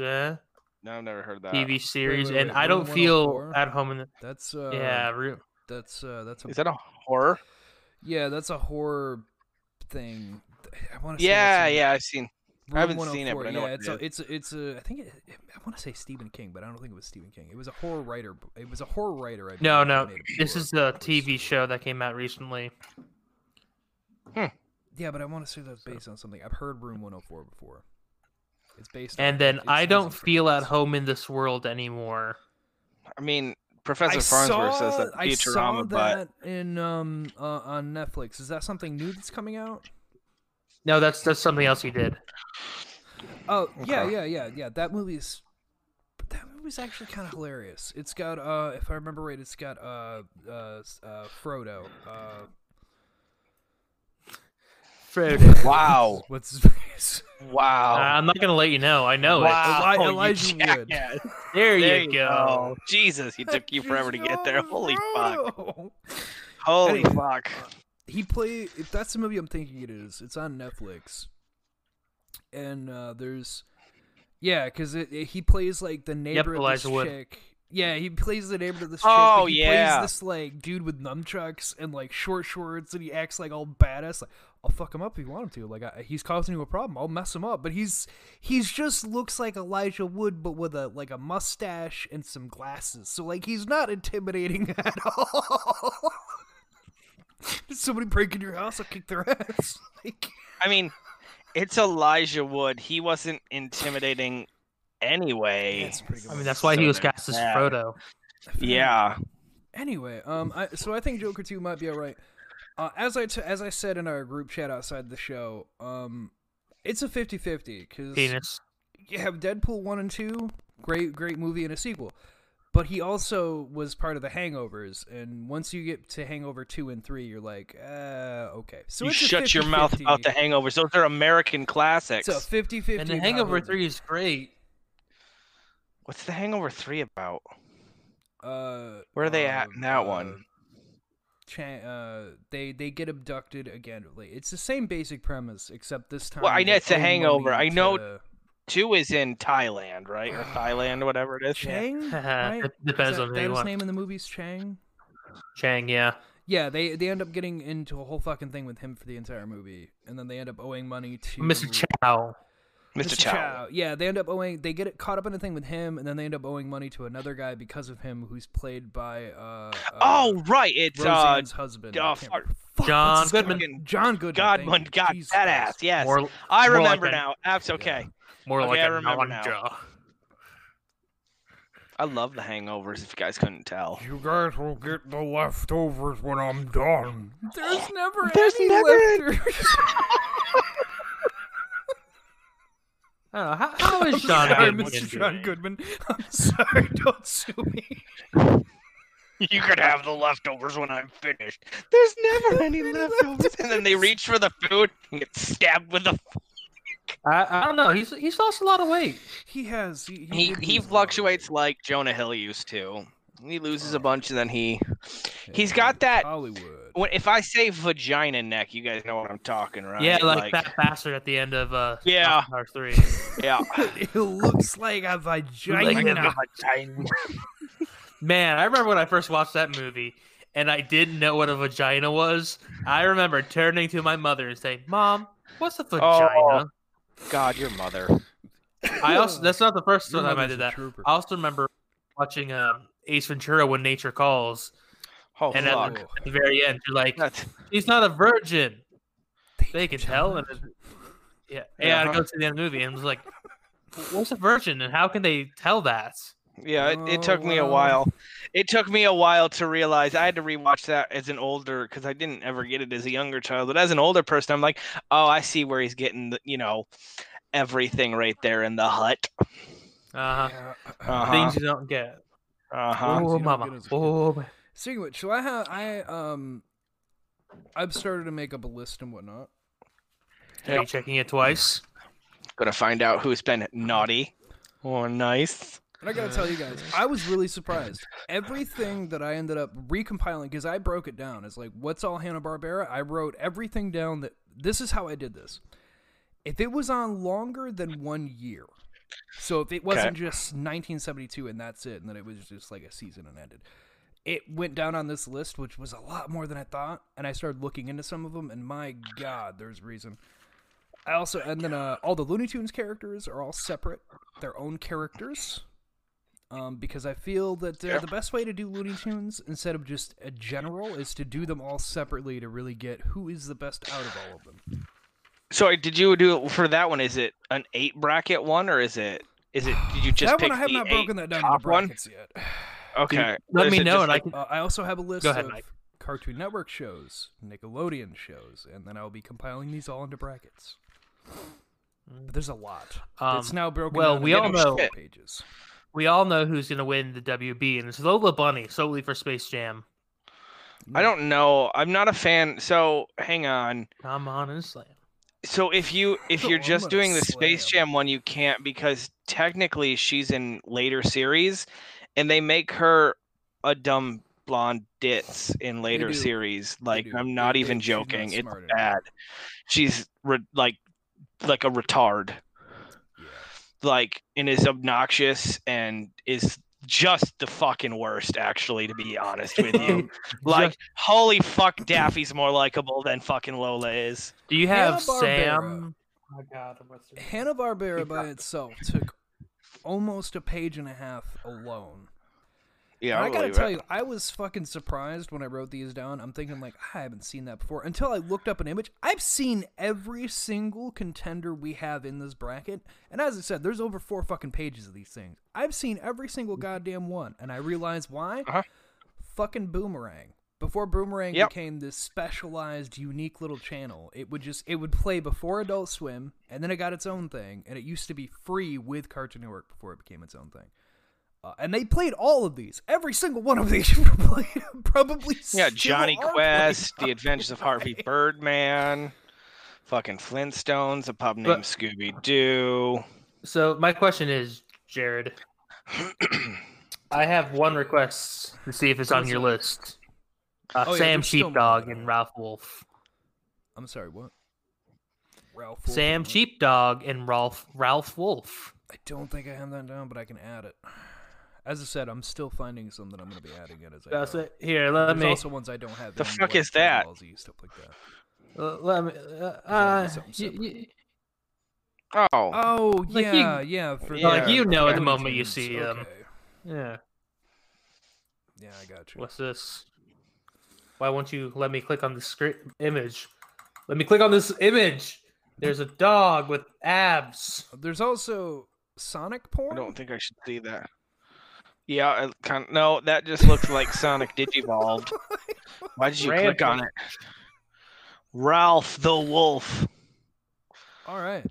uh, no, I've never heard of that T V series, wait, wait, wait. and Room I don't feel at home in the. That's uh, yeah, room. That's uh, that's a... is that a horror? Yeah, that's a horror thing. I want to. Yeah, yeah, I've seen. Room I haven't seen it, but I know yeah, it's it a, it's a, it's a. I think it, it, I want to say Stephen King, but I don't think it was Stephen King. It was a horror writer. It was a horror writer. I no, no, this is a T V show that came out recently. Hmm. Yeah, but I want to say that's based on something. I've heard Room one oh four before. It's based. On, and then I don't feel at home in this world anymore. I mean, Professor I Farnsworth saw, says that Futurama, but in um uh, on Netflix, is that something new that's coming out? No, that's that's something else he did. Oh yeah, yeah, yeah, yeah. That movie's that movie's actually kind of hilarious. It's got uh, if I remember right, it's got uh, uh, uh Frodo. Uh... Frodo. Wow. What's his face? Wow. Uh, I'm not gonna let you know. I know wow. it. Eli- Elijah Wood. There, there you go. go. Jesus, he took you forever to get there. Holy fuck. Holy fuck. he play. If that's the movie I'm thinking it is. It's on Netflix, and uh, there's yeah, because it, it, he plays like the neighbor yep, of this Elijah chick. Wood. Yeah, he plays the neighbor of this oh, chick. He yeah. plays this like dude with nunchucks and like short shorts, and he acts like all badass. Like, I'll fuck him up if you want him to. Like, I, he's causing you a problem. I'll mess him up. But he's he's just looks like Elijah Wood, but with a like a mustache and some glasses. So like he's not intimidating at all. Did somebody break in your house? I'll kick their ass. Like, I mean, it's Elijah Wood. He wasn't intimidating. Anyway, I mean that's why so he was cast as Frodo. Yeah. Anyway, um, I, so I think Joker two might be alright. Uh, as I t- as I said in our group chat outside the show, um, it's a fifty-fifty because Penis. You have Deadpool one and two, great great movie and a sequel, but he also was part of the Hangovers, and once you get to Hangover two and three, you're like, uh, okay. So you it's shut fifty, your mouth fifty. About the Hangovers. Those are American classics. So fifty-fifty. And the Hangover Three is great. What's the Hangover Three about? Uh, Where are they um, at in that uh, one? Chang, uh, they they get abducted again. It's the same basic premise, except this time. Well, I know it's a Hangover. I know to... two is in Thailand, right, or Thailand, whatever it is. Chang. Yeah. Right? It depends on that, his name in the movies. Chang. Chang. Yeah. Yeah. They they end up getting into a whole fucking thing with him for the entire movie, and then they end up owing money to Mister Chow. Mister Chow. Chow. Yeah, they end up owing. They get it caught up in a thing with him, and then they end up owing money to another guy because of him, who's played by. Uh, uh, oh right, it's Roseanne's uh, husband. Uh, fuck, John Goodman. John Goodman. Godwin got Jesus that Christ. Ass. Yes, more, I remember like now. That's okay. Yeah. More okay, like I remember now. Jaw. I love the Hangovers. If you guys couldn't tell, you guys will get the leftovers when I'm done. There's never There's any never leftovers. I don't know. How, how is John Goodman? Mister John Goodman. I'm sorry, don't sue me. You could have the leftovers when I'm finished. There's never any leftovers. And then they reach for the food and get stabbed with a. I, I don't know. He's he's lost a lot of weight. He has. He he, he, he fluctuates like Jonah Hill used to. He loses a bunch, and then he he's got that Hollywood. When, if I say vagina neck, you guys know what I'm talking, right? Yeah, like, like that bastard at the end of uh, yeah, Star Three. Yeah, it looks like a vagina. Like a vagina. Man, I remember when I first watched that movie, and I didn't know what a vagina was. I remember turning to my mother and saying, "Mom, what's a vagina?" Oh, God, your mother. I also—that's not the first your time I did that. Trooper. I also remember watching um, Ace Ventura: When Nature Calls. Oh, and at the, at the very end, you're like, that's... "She's not a virgin." They can tell, and yeah, yeah. Uh-huh. I go to the end of the movie and was like, "What's a virgin, and how can they tell that?" Yeah, it, it took me a while. It took me a while to realize. I had to rewatch that as an older, because I didn't ever get it as a younger child. But as an older person, I'm like, "Oh, I see where he's getting, the, you know, everything right there in the hut." Uh huh. Uh-huh. Things you don't get. Uh huh. Oh, mama. Oh. Man. Speaking of which, so I have I um, I've started to make up a list and whatnot. Are you checking it twice? Gonna find out who's been naughty or nice. And I gotta tell you guys, I was really surprised. Everything that I ended up recompiling, because I broke it down. It's like, what's all Hanna-Barbera? I wrote everything down. That this is how I did this. If it was on longer than one year. So if it wasn't okay. just nineteen seventy-two and that's it, and then it was just like a season and ended. It went down on this list, which was a lot more than I thought, and I started looking into some of them, and my God, there's reason. I also, and then uh, all the Looney Tunes characters are all separate, their own characters, um, because I feel that uh, the best way to do Looney Tunes, instead of just a general, is to do them all separately to really get who is the best out of all of them. So did you do, for that one, is it an eight bracket one, or is it, is it, did you just that pick one, I have the not eight broken that down top into brackets one? Yet. Okay. Dude, let me know. And I, can... uh, I also have a list ahead, of Mike. Cartoon Network shows, Nickelodeon shows, and then I'll be compiling these all into brackets. But there's a lot. Um, it's now broken well, down we all know pages. We all know who's going to win the W B, and it's Lola Bunny solely for Space Jam. I don't know. I'm not a fan. So hang on. Come on and slam. So if you if you're just doing the Space Jam one, you can't, because technically she's in later series. And they make her a dumb blonde dits in later series. Like, I'm not they even do. joking. It's bad. She's re- like like a retard. Yeah. Like, and is obnoxious and is just the fucking worst, actually, to be honest with you. Like, just... holy fuck, Daffy's more likable than fucking Lola is. Do you have Sam? Oh my God, Hanna-Barbera by itself took almost a page and a half alone. Yeah, I gotta tell you, I was fucking surprised when I wrote these down. I'm thinking, like, I haven't seen that before. Until I looked up an image, I've seen every single contender we have in this bracket. And as I said, there's over four fucking pages of these things. I've seen every single goddamn one. And I realized why? Uh-huh. Fucking Boomerang. Before Boomerang yep. became this specialized, unique little channel, it would just it would play before Adult Swim, and then it got its own thing. And it used to be free with Cartoon Network before it became its own thing. Uh, and they played all of these. Every single one of these probably, probably Yeah, Johnny Quest, The Adventures of Harvey Birdman, fucking Flintstones, A Pub Named but, Scooby-Doo. So my question is, Jared, I have one request to see if it's on your list. Uh, oh, Sam yeah, Sheepdog and Ralph Wolf. I'm sorry, what? Ralph Wolf Sam Sheepdog and Ralph Ralph Wolf. I don't think I have that down, but I can add it. As I said, I'm still finding some that I'm going to be adding in as I That's go. It. Here, let There's me. There's also ones I don't have. The fuck is that? Stuff like that. Uh, let me. Uh, uh, y- y- oh. Oh, like yeah, you, yeah. For, yeah. Like, you know, at the moment you see them. Okay. Um, yeah. Yeah, I got you. What's this? Why won't you let me click on the script image? Let me click on this image. There's a dog with abs. There's also Sonic porn. I don't think I should see that. Yeah, it kind of, no, that just looks like Sonic Digivolved. Why did you Rampant. click on it? Ralph the Wolf. All right,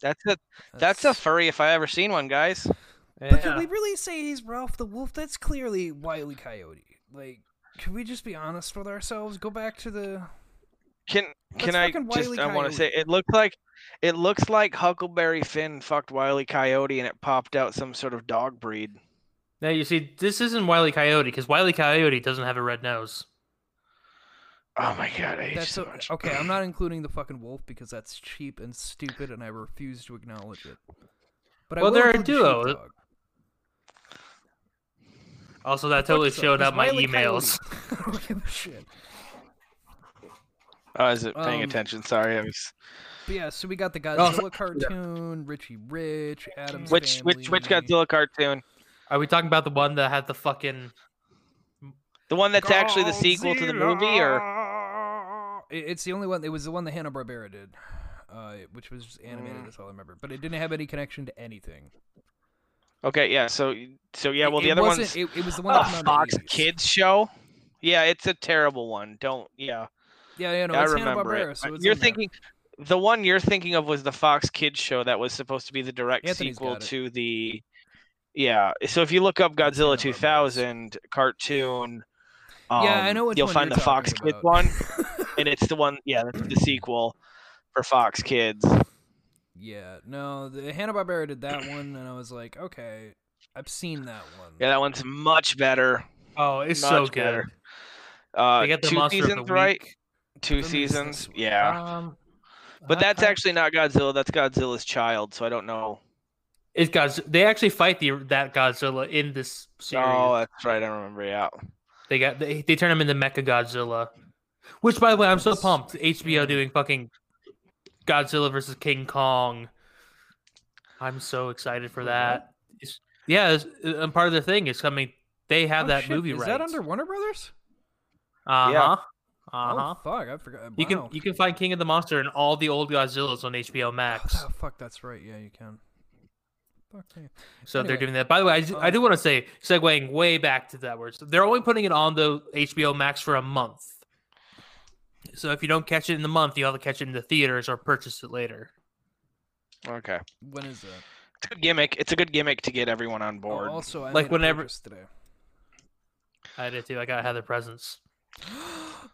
that's a that's, that's a furry if I ever seen one, guys. Yeah. But did we really say he's Ralph the Wolf? That's clearly Wile E. Coyote. Like, can we just be honest with ourselves? Go back to the. Can can I just? I want to say it looks like it looks like Huckleberry Finn fucked Wile E. Coyote, and it popped out some sort of dog breed. Now, you see, this isn't Wile E. Coyote, because Wile E. Coyote doesn't have a red nose. Oh, my God, I hate that's you so a, much. Okay, I'm not including the fucking wolf, because that's cheap and stupid, and I refuse to acknowledge it. But well, I they're a duo. The also, that totally showed up my emails. I don't give a shit. Oh, I wasn't paying um, attention. Sorry, I was... But yeah, so we got the Godzilla oh, cartoon, yeah. Richie Rich, Adam's which, family. Which, which Godzilla cartoon? Are we talking about the one that had the fucking... The one that's Godzilla. actually the sequel to the movie, or...? It's the only one... It was the one that Hanna-Barbera did, uh, which was just animated, mm. that's all I remember. But it didn't have any connection to anything. Okay, yeah, so... So, yeah, well, it, the other one's... It, it was the one that oh, Fox Kids show? Yeah, it's a terrible one. Don't... Yeah. Yeah, yeah, no, yeah, it's I remember Hanna-Barbera, it. So it's You're thinking... There. The one you're thinking of was the Fox Kids show that was supposed to be the direct Anthony's sequel to the... Yeah, so if you look up Godzilla two thousand cartoon, um, yeah, I know which you'll find the Fox Kids one, and it's the one, yeah, that's the sequel for Fox Kids. Yeah, no, the Hanna-Barbera did that one, and I was like, okay, I've seen that one. Yeah, that one's much better. Oh, it's much so good. Better. Uh, they got the two seasons, the right? Two seasons, yeah. Um, but that's I, actually not Godzilla, that's Godzilla's child, so I don't know. It's Godzilla. They actually fight the that Godzilla in this series. Oh, that's right. I remember. Yeah, they got they, they turn him into Mecha Godzilla, which, by the way, I'm so pumped. H B O doing fucking Godzilla versus King Kong. I'm so excited for that. It's, yeah, it's, and part of the thing is coming. They have oh, that shit. movie. Is rights. that under Warner Brothers? Uh huh. Yeah. Uh huh. Oh, fuck, I forgot. Wow. You can you can find King of the Monster and all the old Godzillas on H B O Max. Oh, fuck, that's right. Yeah, you can. Okay. So anyway, they're doing that. By the way, I, just, um, I do want to say, segueing way back to that word, so they're only putting it on the H B O Max for a month. So if you don't catch it in the month, you have to catch it in the theaters or purchase it later. Okay. When is that? It's a good gimmick. It's a good gimmick to get everyone on board. Oh, also, I like whenever today. I did too. I got Heather presents.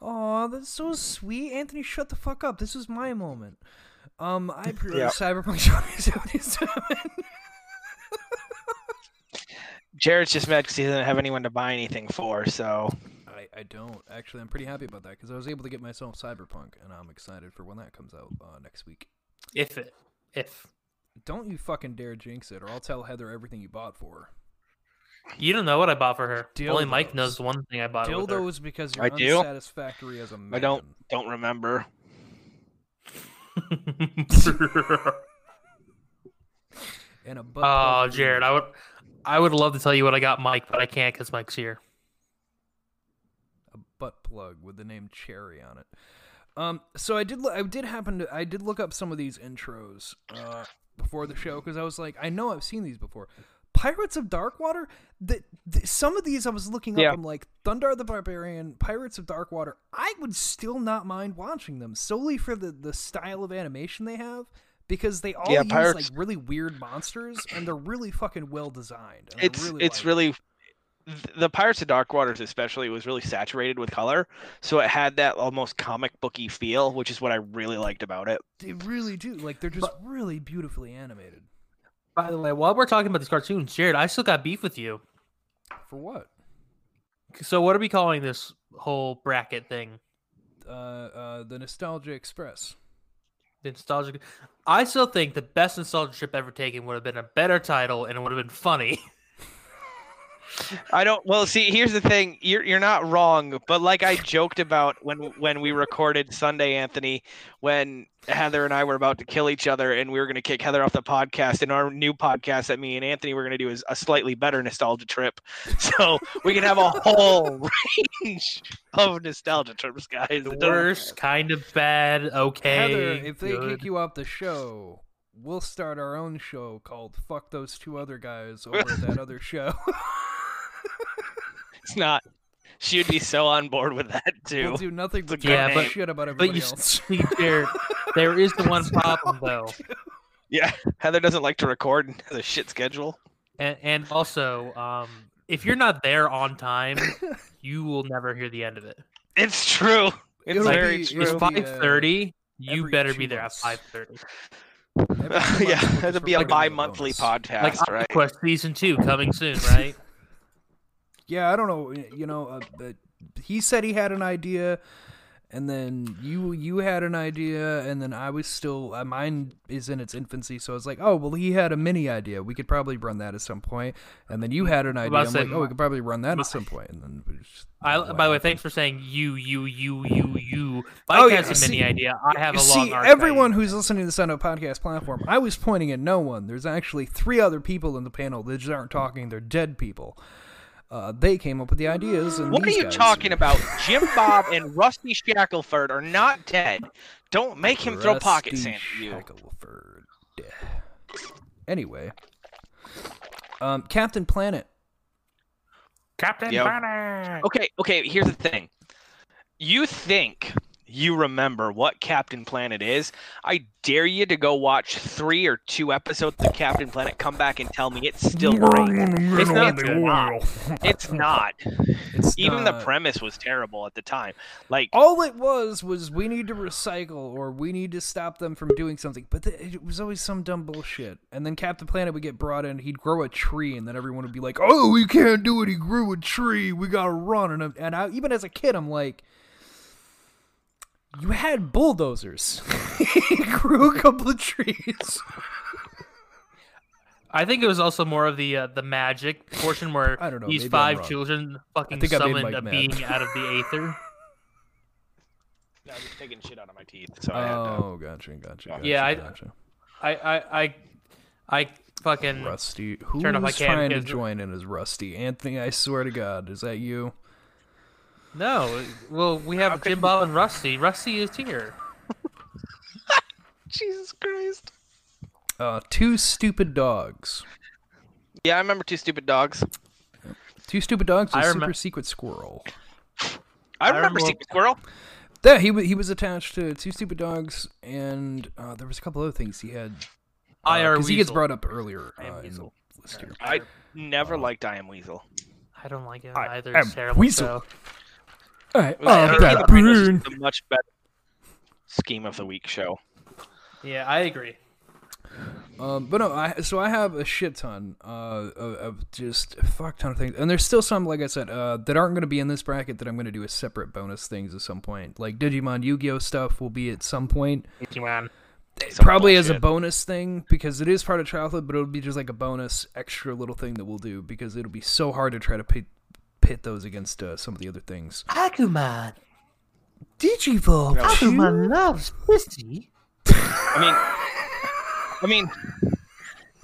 Oh, that's so sweet, Anthony. Shut the fuck up. This was my moment. Um, I pre-ordered yeah. Cyberpunk twenty seventy-seven. Jared's just mad because he doesn't have anyone to buy anything for, so... I, I don't. Actually, I'm pretty happy about that, because I was able to get myself Cyberpunk, and I'm excited for when that comes out uh, next week. If it... If... Don't you fucking dare jinx it, or I'll tell Heather everything you bought for her. You don't know what I bought for her. Dildos. Only Mike knows one thing I bought Dildos with her. Dildos because you're I unsatisfactory do? As a man. I don't don't remember. And a oh, Jared, I would I would love to tell you what I got Mike, but I can't because Mike's here. A butt plug with the name Cherry on it. Um, so I did I did happen to I did look up some of these intros uh, before the show because I was like, I know I've seen these before. Pirates of Darkwater? The, the, some of these I was looking up, yeah. I'm like, Thundar the Barbarian, Pirates of Darkwater, I would still not mind watching them, solely for the, the style of animation they have, because they all yeah, use Pirates... like really weird monsters, and they're really fucking well designed. It's really, it's like really the Pirates of Darkwaters especially was really saturated with color, so it had that almost comic booky feel, which is what I really liked about it. They really do, like they're just but... really beautifully animated. By the way, while we're talking about these cartoons, Jared, I still got beef with you. For what? So what are we calling this whole bracket thing? Uh, uh, the Nostalgia Express. The Nostalgia... I still think the best nostalgia trip ever taken would have been a better title, and it would have been funny. I don't... Well, see, here's the thing. You're, you're not wrong, but like I joked about when, when we recorded Sunday, Anthony, when... Heather and I were about to kill each other, and we were going to kick Heather off the podcast. And our new podcast that me and Anthony were going to do is a slightly better nostalgia trip. So we can have a whole range of nostalgia trips, guys. The worst, kind of bad, okay. Heather, if they good. Kick you off the show, we'll start our own show called Fuck Those Two Other Guys over that other show. It's not. She would be so on board with that, too. We'll do nothing but yeah, but, shit about everybody but you else. There, there is the one problem, though. Yeah, Heather doesn't like to record and has a shit schedule. And, and also, um, if you're not there on time, you will never hear the end of it. It's true. It's it'll very be, true. It's five thirty. Uh, you better be there months. At five thirty. Uh, yeah, it'll be a bi-monthly podcast, like, right? Like Quest Season two coming soon, right? Yeah, I don't know. You know, uh, but he said he had an idea, and then you you had an idea, and then I was still uh, mine is in its infancy. So I was like, oh well, he had a mini idea. We could probably run that at some point. And then you had an idea. I'm like, oh, we could probably run that at some point. And then we just, I, by the way, happened. Thanks for saying you you you you you. Mike oh, yeah, has a see, mini idea. I have a see, long. See, everyone who's listening to this on a podcast platform, I was pointing at no one. There's actually three other people in the panel that just aren't talking. They're dead people. Uh, they came up with the ideas. And what are you talking are... about? Jim Bob and Rusty Shackelford are not dead. Don't make him Rusty throw pocket sand at you. Shackelford. Anyway, um, Captain Planet. Captain yep. Planet. Okay, okay. Here's the thing. You think you remember what Captain Planet is? I dare you to go watch three or two episodes of Captain Planet, come back and tell me it's still great. It's not. It's not. It's not. It's Even not. The premise was terrible at the time. Like all it was was we need to recycle or we need to stop them from doing something. But the, it was always some dumb bullshit. And then Captain Planet would get brought in. He'd grow a tree, and then everyone would be like, "Oh, we can't do it. He grew a tree. We gotta run." And I'm, and I, even as a kid, I'm like. You had bulldozers. He grew a couple of trees. I think it was also more of the uh, the magic portion where I don't know, these five children fucking summoned a mad. Being out of the aether. No, I'm just taking shit out of my teeth. So oh, I had to... gotcha, gotcha, gotcha. Yeah, I, gotcha. I, I, I, I fucking Rusty. Who's turned off my trying to join in as Rusty? Anthony, I swear to God, is that you? No, well, we have okay. Jim Bob and Rusty. Rusty is here. Jesus Christ. Uh, Two Stupid Dogs. Yeah, I remember Two Stupid Dogs. Two Stupid Dogs is Super Secret Squirrel. I remember, I remember Secret Squirrel. Yeah, he, he was attached to Two Stupid Dogs, and uh, there was a couple other things he had. Uh, I Am Weasel. Because he gets brought up earlier uh, in the list here. I never um, liked I Am Weasel. I don't like it I either. Am it's terrible, Weasel. So. All right. Oh, that brain. A much better scheme of the week show. Yeah, I agree. Um, but no, I, so I have a shit ton uh, of, of just a fuck ton of things. And there's still some, like I said, uh, that aren't going to be in this bracket that I'm going to do as separate bonus things at some point. Like Digimon, Yu-Gi-Oh! Stuff will be at some point. Digimon. Some Probably bullshit. As a bonus thing, because it is part of childhood, but it'll be just like a bonus extra little thing that we'll do, because it'll be so hard to try to pit, pit those against uh, some of the other things. Agumon. Digivolve. No. Agumon loves pussy. I mean... I mean,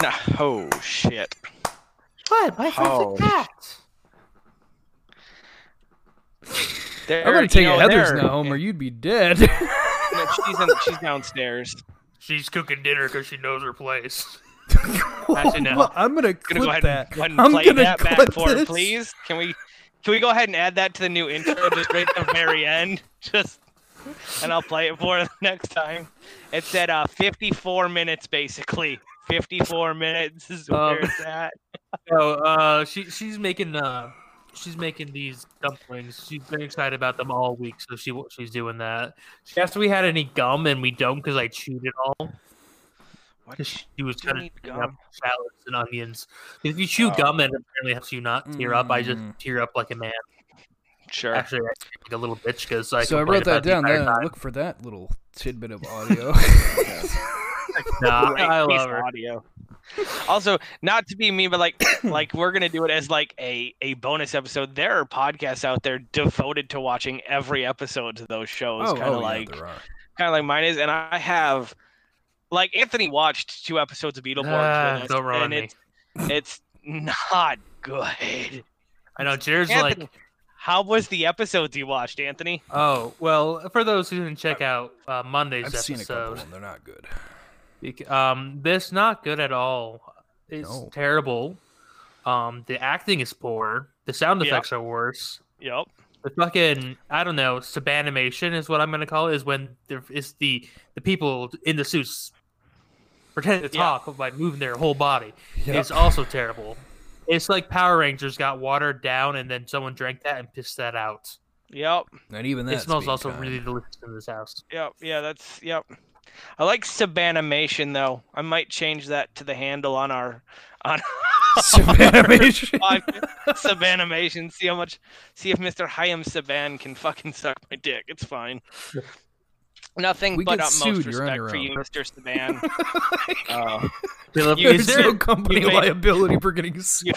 nah, oh shit. What? My friend's oh. a cat. There, I'm going to take you know, Heather's now, Homer. You'd be dead. No, she's, in, she's downstairs. She's cooking dinner because she knows her place. Actually, no. Well, I'm going to clip go ahead that. And, I'm going to clip back for, please. Can we, can we go ahead and add that to the new intro just right at the very end? Just... And I'll play it for the next time. It said uh, fifty-four minutes, basically. fifty-four minutes is where um, it's at. So uh, she she's making uh she's making these dumplings. She's been excited about them all week, so she she's doing that. She asked if we had any gum, and we don't because I chewed it all. What? She was trying to chew up shallots and onions. If you chew oh. gum, and it apparently helps you not tear mm. up. I just tear up like a man. Sure. Actually, I think a little bitch because I. So I wrote that down. Then I look for that little tidbit of audio. Nah, I love her. Audio. Also, not to be mean, but like, like we're gonna do it as like a a bonus episode. There are podcasts out there devoted to watching every episode of those shows. Oh, kind of oh, like, yeah, kind of like mine is, and I have, like Anthony watched two episodes of Beetleborgs. Uh, don't ruin and me. It's, it's not good. I know. Jared's Anthony, like. How was the episodes you watched, Anthony? Oh, well, for those who didn't check out uh, Monday's I've episode. I've seen a couple of them. They're not good. Um, this not good at all. It's no. terrible. Um, the acting is poor. The sound effects yep. are worse. Yep. The fucking, I don't know, subanimation is what I'm going to call it, is when there is the, the people in the suits pretend to talk yeah. by moving their whole body. Yep. It's also terrible. It's like Power Rangers got watered down, and then someone drank that and pissed that out. Yep. And even that. It smells also kind. really delicious in this house. Yep. Yeah, that's yep. I like Subanimation though. I might change that to the handle on our on Subanimation. Our Subanimation. See how much. See if Mister Hayam Saban can fucking suck my dick. It's fine. Nothing we but utmost respect for you, Mister Saban. uh, There's no company made, liability for getting sued.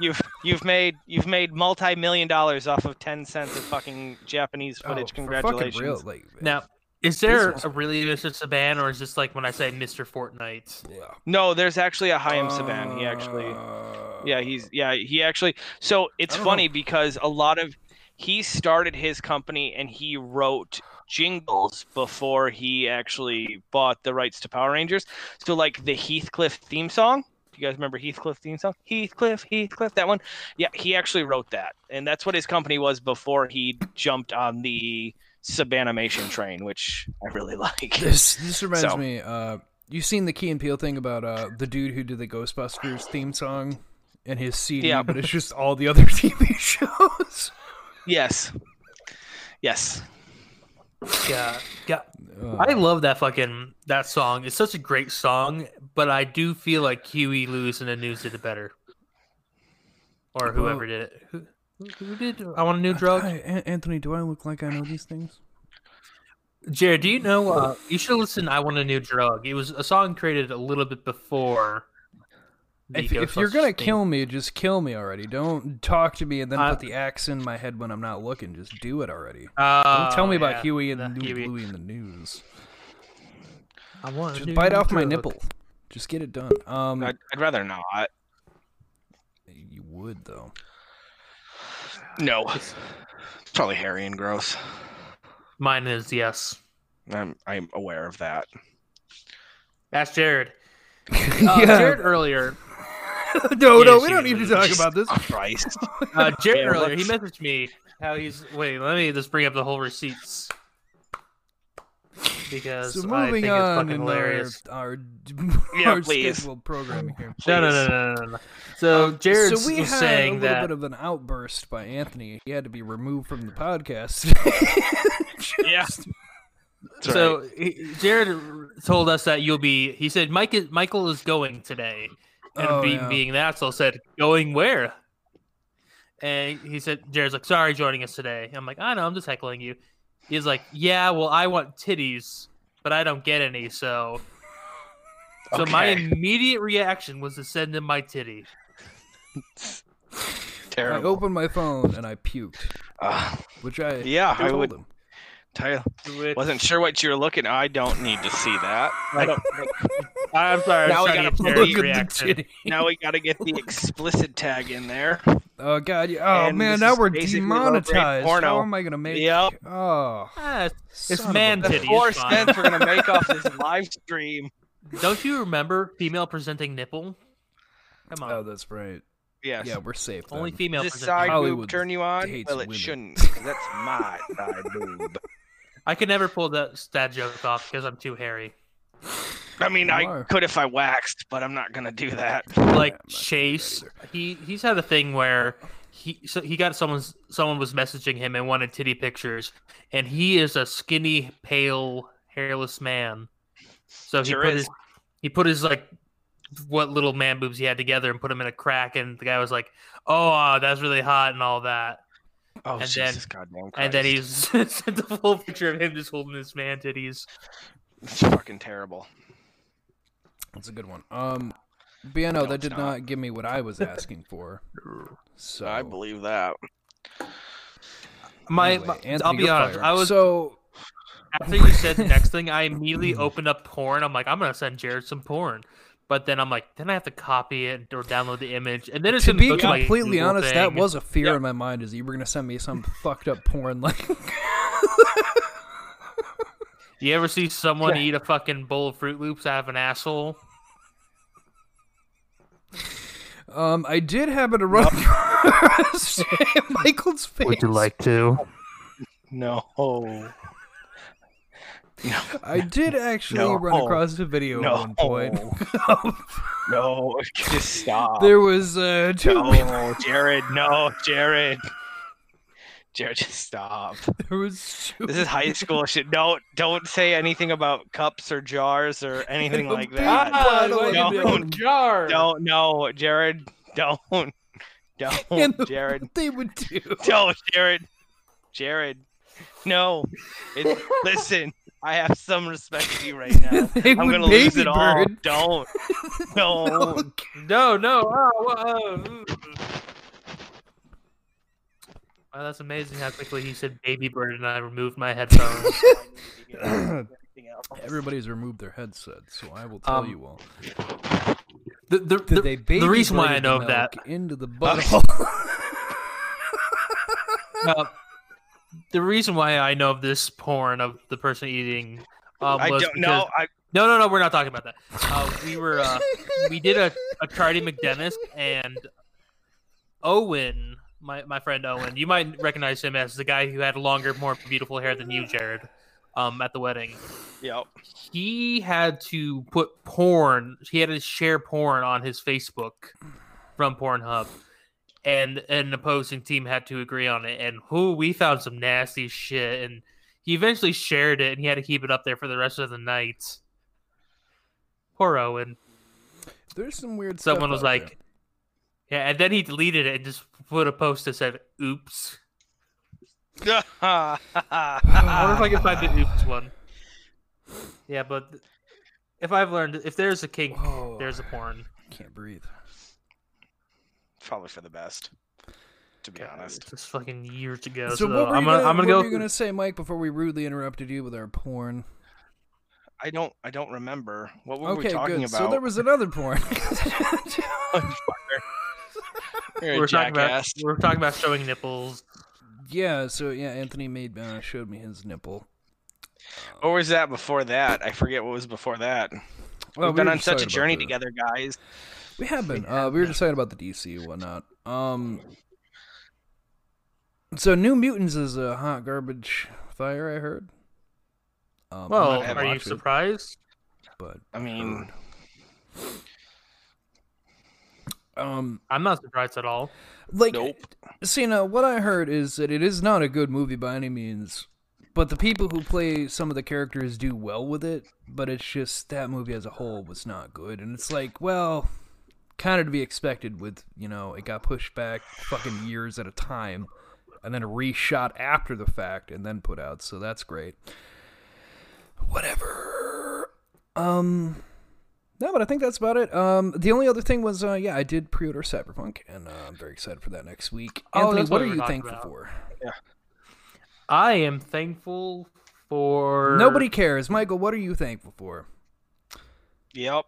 You've you've made you've made multi-million dollars off of ten cents of fucking Japanese footage. Oh, congratulations! Real, like, now, is there was... a really Mister Saban, or is this like when I say Mister Fortnite? Yeah. No, there's actually a Hayam uh... Saban. He actually, yeah, he's yeah, he actually. So it's funny know. because a lot of he started his company and he wrote jingles before he actually bought the rights to Power Rangers. So like the Heathcliff theme song, do you guys remember Heathcliff theme song? Heathcliff, Heathcliff, that one. Yeah, he actually wrote that, and that's what his company was before he jumped on the Subanimation train, which I really like. This this reminds so. me. Uh, you've seen the Key and Peele thing about uh, the dude who did the Ghostbusters theme song and his C D, yeah. but it's just all the other T V shows. Yes. Yes. Yeah, yeah. Uh, I love that fucking that song. It's such a great song, but I do feel like Huey Lewis and the News did it better, or whoever well, did it. Who, who did? I want a new drug. I, Anthony, do I look like I know these things? Jared, do you know? Uh, you should listen. I Want a New Drug. It was a song created a little bit before. If, if you're gonna thing. kill me, just kill me already. Don't talk to me and then uh, put the axe in my head when I'm not looking. Just do it already. Uh, Don't tell me yeah, about Huey and the Huey. Louie and the News. I want just bite off drug. my nipple. Just get it done. Um, I'd, I'd rather not. You would though. No, it's probably hairy and gross. Mine is yes. I'm I'm aware of that. That's Jared. Uh, yeah. Jared earlier. No, yeah, no, we don't need to talk about this. Christ. Uh, Jared earlier, he messaged me how he's. Wait, let me just bring up the whole receipts because so I think it's fucking hilarious. Our, our, yeah, our scheduled programming here. Please. No, no, no, no, no. So um, Jared so was saying that we had a little that... bit of an outburst by Anthony. He had to be removed from the podcast. Just... Yeah. That's so right. he, Jared told us that you'll be. He said Mike is, Michael is going today, and oh, be, yeah. being an asshole said, "Going where?" And he said, "Jared's like, sorry, joining us today." I'm like, "I know, I'm just heckling you." He's like, "Yeah, well, I want titties, but I don't get any, so." So okay. my immediate reaction was to send him my titty. Terrible. I opened my phone and I puked, uh, which I yeah I would. Him. I wasn't sure what you were looking at. I don't need to see that. I don't, I'm sorry. Now I'm we got to get the Now we got to get the explicit tag in there. Oh god! Oh and man, now we're demonetized. How am I gonna make? Yep. Oh, ah, it's man titty. The four cents we're gonna make off this live stream. Don't you remember female presenting nipple? Come on. Oh, that's right. Yes. Yeah, we're safe. Only then. Female. This side boob turn you on? Well, it women. Shouldn't. That's my side boob. I could never pull that stat joke off because I'm too hairy. I mean, you I are. could if I waxed, but I'm not gonna do that. Like yeah, Chase, he he's had a thing where he so he got someone's someone was messaging him and wanted titty pictures, and he is a skinny, pale, hairless man. So sure he put is. his he put his like. what little man boobs he had together and put them in a crack, and the guy was like, "Oh, that's really hot and all that." Oh, and Jesus, then, goddamn Christ. And then he sent the full picture of him just holding his man titties. It's fucking terrible. That's a good one. Um, but yeah, no, no that did not. not give me what I was asking for. So I believe that. My, anyway, my Anthony, I'll be honest. Fire. I was so. After you said the next thing, I immediately opened up porn. I'm like, I'm gonna send Jared some porn. But then I'm like, then I have to copy it or download the image, and then it's to be go completely to honest. Thing. That was a fear yep. in my mind: is you were gonna send me some fucked up porn. Like, you ever see someone yeah. eat a fucking bowl of Fruit Loops out of an asshole? Um, I did happen to run across Michael's face. Would you like to? No. No. I did actually no. run across a video no. at one point. No, just stop. There was uh, two. No, Jared, no, Jared. Jared, just stop. There was two. This is high school shit. Don't, don't say anything about cups or jars or anything like that. Ah, don't, don't, jar. Don't, no, Jared, don't, don't, and Jared. What they would do. Don't, Jared, Jared, no. It, listen. I have some respect for you right now. I'm gonna lose it bird. all. Don't. No. no. No. No. Oh, oh. Wow, that's amazing how quickly he said "baby bird" and I removed my headphones. Everybody's removed their headsets, so I will tell um, you all. The the, the, they baby the reason why I know of that into the butthole. uh, The reason why I know of this porn of the person eating um, was I don't know. I... No, no, no. We're not talking about that. Uh, we were uh, we did a, a Charlie McDennis and Owen, my my friend Owen. You might recognize him as the guy who had longer, more beautiful hair than you, Jared, um, at the wedding. Yep. He had to put porn. He had to share porn on his Facebook from Pornhub. And an opposing team had to agree on it, and who we found some nasty shit. And he eventually shared it, and he had to keep it up there for the rest of the night. Poor Owen. There's some weird. Someone stuff was like, there. "Yeah," and then he deleted it and just put a post that said, "Oops." I wonder if I can find the "Oops" one. Yeah, but if I've learned, if there's a kink, Whoa. there's a porn. I can't breathe. Probably for the best, to be God, honest. It's fucking years ago. So, so what were you I'm gonna, gonna, I'm gonna, what go... were you gonna say, Mike, before we rudely interrupted you with our porn? I don't, I don't remember. What were okay, we talking good. about? So there was another porn. You're a we're, talking about, we're talking about showing nipples. Yeah. So yeah, Anthony made uh, showed me his nipple. What was that before that? I forget what was before that. Well, We've we been on such a journey the... together, guys. We have been. Uh, we were just talking about the D C and whatnot. Um, so New Mutants is a hot garbage fire, I heard. Um, well, are you surprised? It, but I mean, um, I'm not surprised at all. Like, nope. See, now what I heard is that it is not a good movie by any means. But the people who play some of the characters do well with it, but it's just that movie as a whole was not good. And it's like, well, kind of to be expected with, you know, it got pushed back fucking years at a time and then reshot after the fact and then put out. So that's great. Whatever. Um, no, but I think that's about it. Um, the only other thing was, uh, yeah, I did pre-order Cyberpunk, and uh, I'm very excited for that next week. Oh, Anthony, what, what are you thankful about. for? Yeah. I am thankful for... Nobody cares. Michael, what are you thankful for? Yep.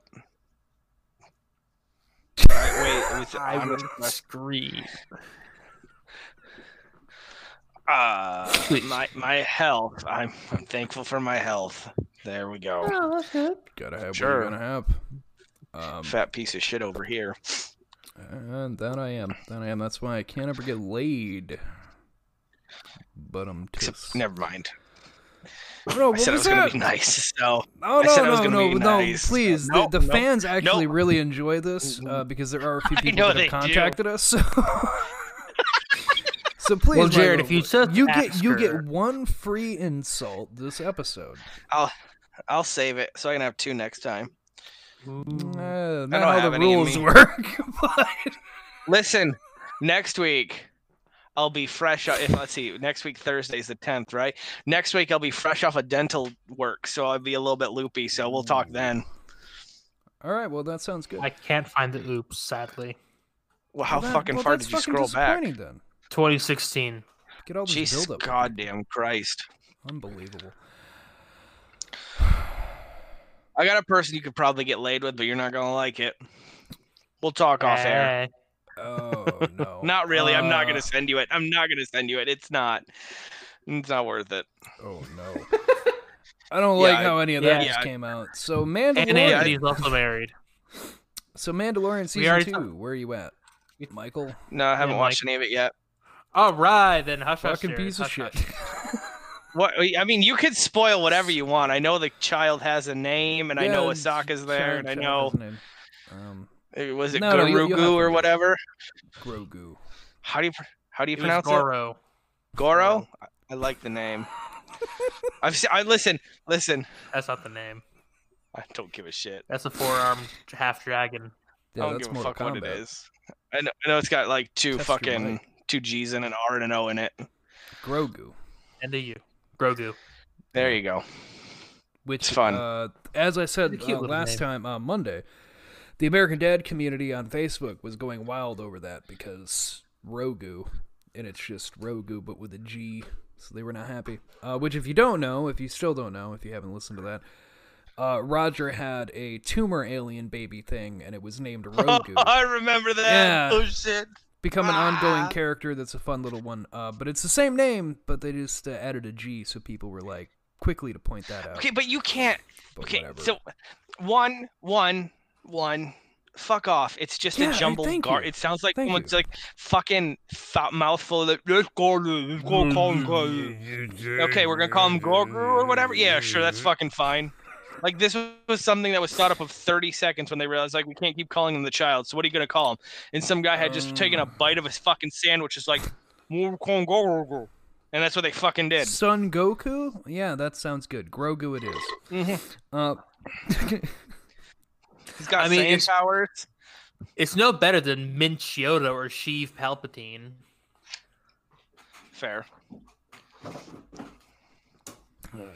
Right, wait, it was on my screen. Uh, my my health. I'm, I'm thankful for my health. There we go. Oh, that's good. Gotta have sure. what you're gonna have. Um, Fat piece of shit over here. And that I am. That I am. That's why I can't ever get laid. But I'm Except, never mind. Bro, I said was I was going to be nice. So oh, no, I said no, I was going to no, be no, nice. Please, no, the, the no, fans no, actually no. really enjoy this uh, because there are a few people that have contacted do. us. So, so please, well, Jared, if you said you get her. you get one free insult this episode. I'll I'll save it so I can have two next time. Uh, not I don't how have the rules work. But... Listen, next week. I'll be fresh. If let's see, next week Thursday's the tenth, right? Next week I'll be fresh off of dental work, so I'll be a little bit loopy. So we'll talk then. All right. Well, that sounds good. I can't find the oops, sadly. Well, how well, that, fucking well, far did you scroll back? Then. twenty sixteen. Get all this Jesus build up. Goddamn Christ! Unbelievable. I got a person you could probably get laid with, but you're not gonna like it. We'll talk hey. off air. Oh no! Not really. Uh, I'm not gonna send you it. I'm not gonna send you it. It's not. It's not worth it. Oh no! I don't yeah, like how any of yeah, that yeah. just came out. So Mandalorian. And Anthony's also married. So Mandalorian season two. Talked. Where are you at, Michael? No, I haven't yeah, watched Mike. any of it yet. All right, then hush hush. Fucking piece of shit. What? I mean, you could spoil whatever you want. I know the child has a name, and yeah, I know Ahsoka's there, and I know. Um. Was it no, Grogu no, or whatever? Grogu. How do you how do you it pronounce Goro. it? Goro. Goro. I like the name. I've seen, I listen listen. That's not the name. I don't give a shit. That's a four-armed half dragon. Yeah, I don't give a fuck what it is. I know, I know it's got like two that's fucking right. two G's and an R and an O in it. Grogu. And a U. Grogu. There you go. Which it's fun. Uh, as I said uh, last name. time on uh, Monday. The American Dad community on Facebook was going wild over that because Rogu, and it's just Rogu, but with a G, so they were not happy. Uh, which, if you don't know, if you still don't know, if you haven't listened to that, uh, Roger had a tumor alien baby thing, and it was named Rogu. Oh, I remember that. Yeah. Oh, shit. Become an ah. ongoing character that's a fun little one, uh, but it's the same name, but they just uh, added a G, so people were like, quickly to point that out. Okay, but you can't. But okay, whatever. so, one, one. One, fuck off! It's just yeah, a jumbled gar. You. It sounds like thank someone's you. like fucking th- mouthful of like, let's go, let's go call him Grogu. Okay, we're gonna call him Grogu or whatever. Yeah, sure, that's fucking fine. Like this was something that was thought up of thirty seconds when they realized like we can't keep calling him the child. So what are you gonna call him? And some guy had just um, taken a bite of a fucking sandwich, is like, we're calling Grogu, and that's what they fucking did. Son Goku? Yeah, that sounds good. Grogu, it is. uh. He's got I mean, it's, powers. It's no better than Minch Yoda or Sheev Palpatine. Fair. I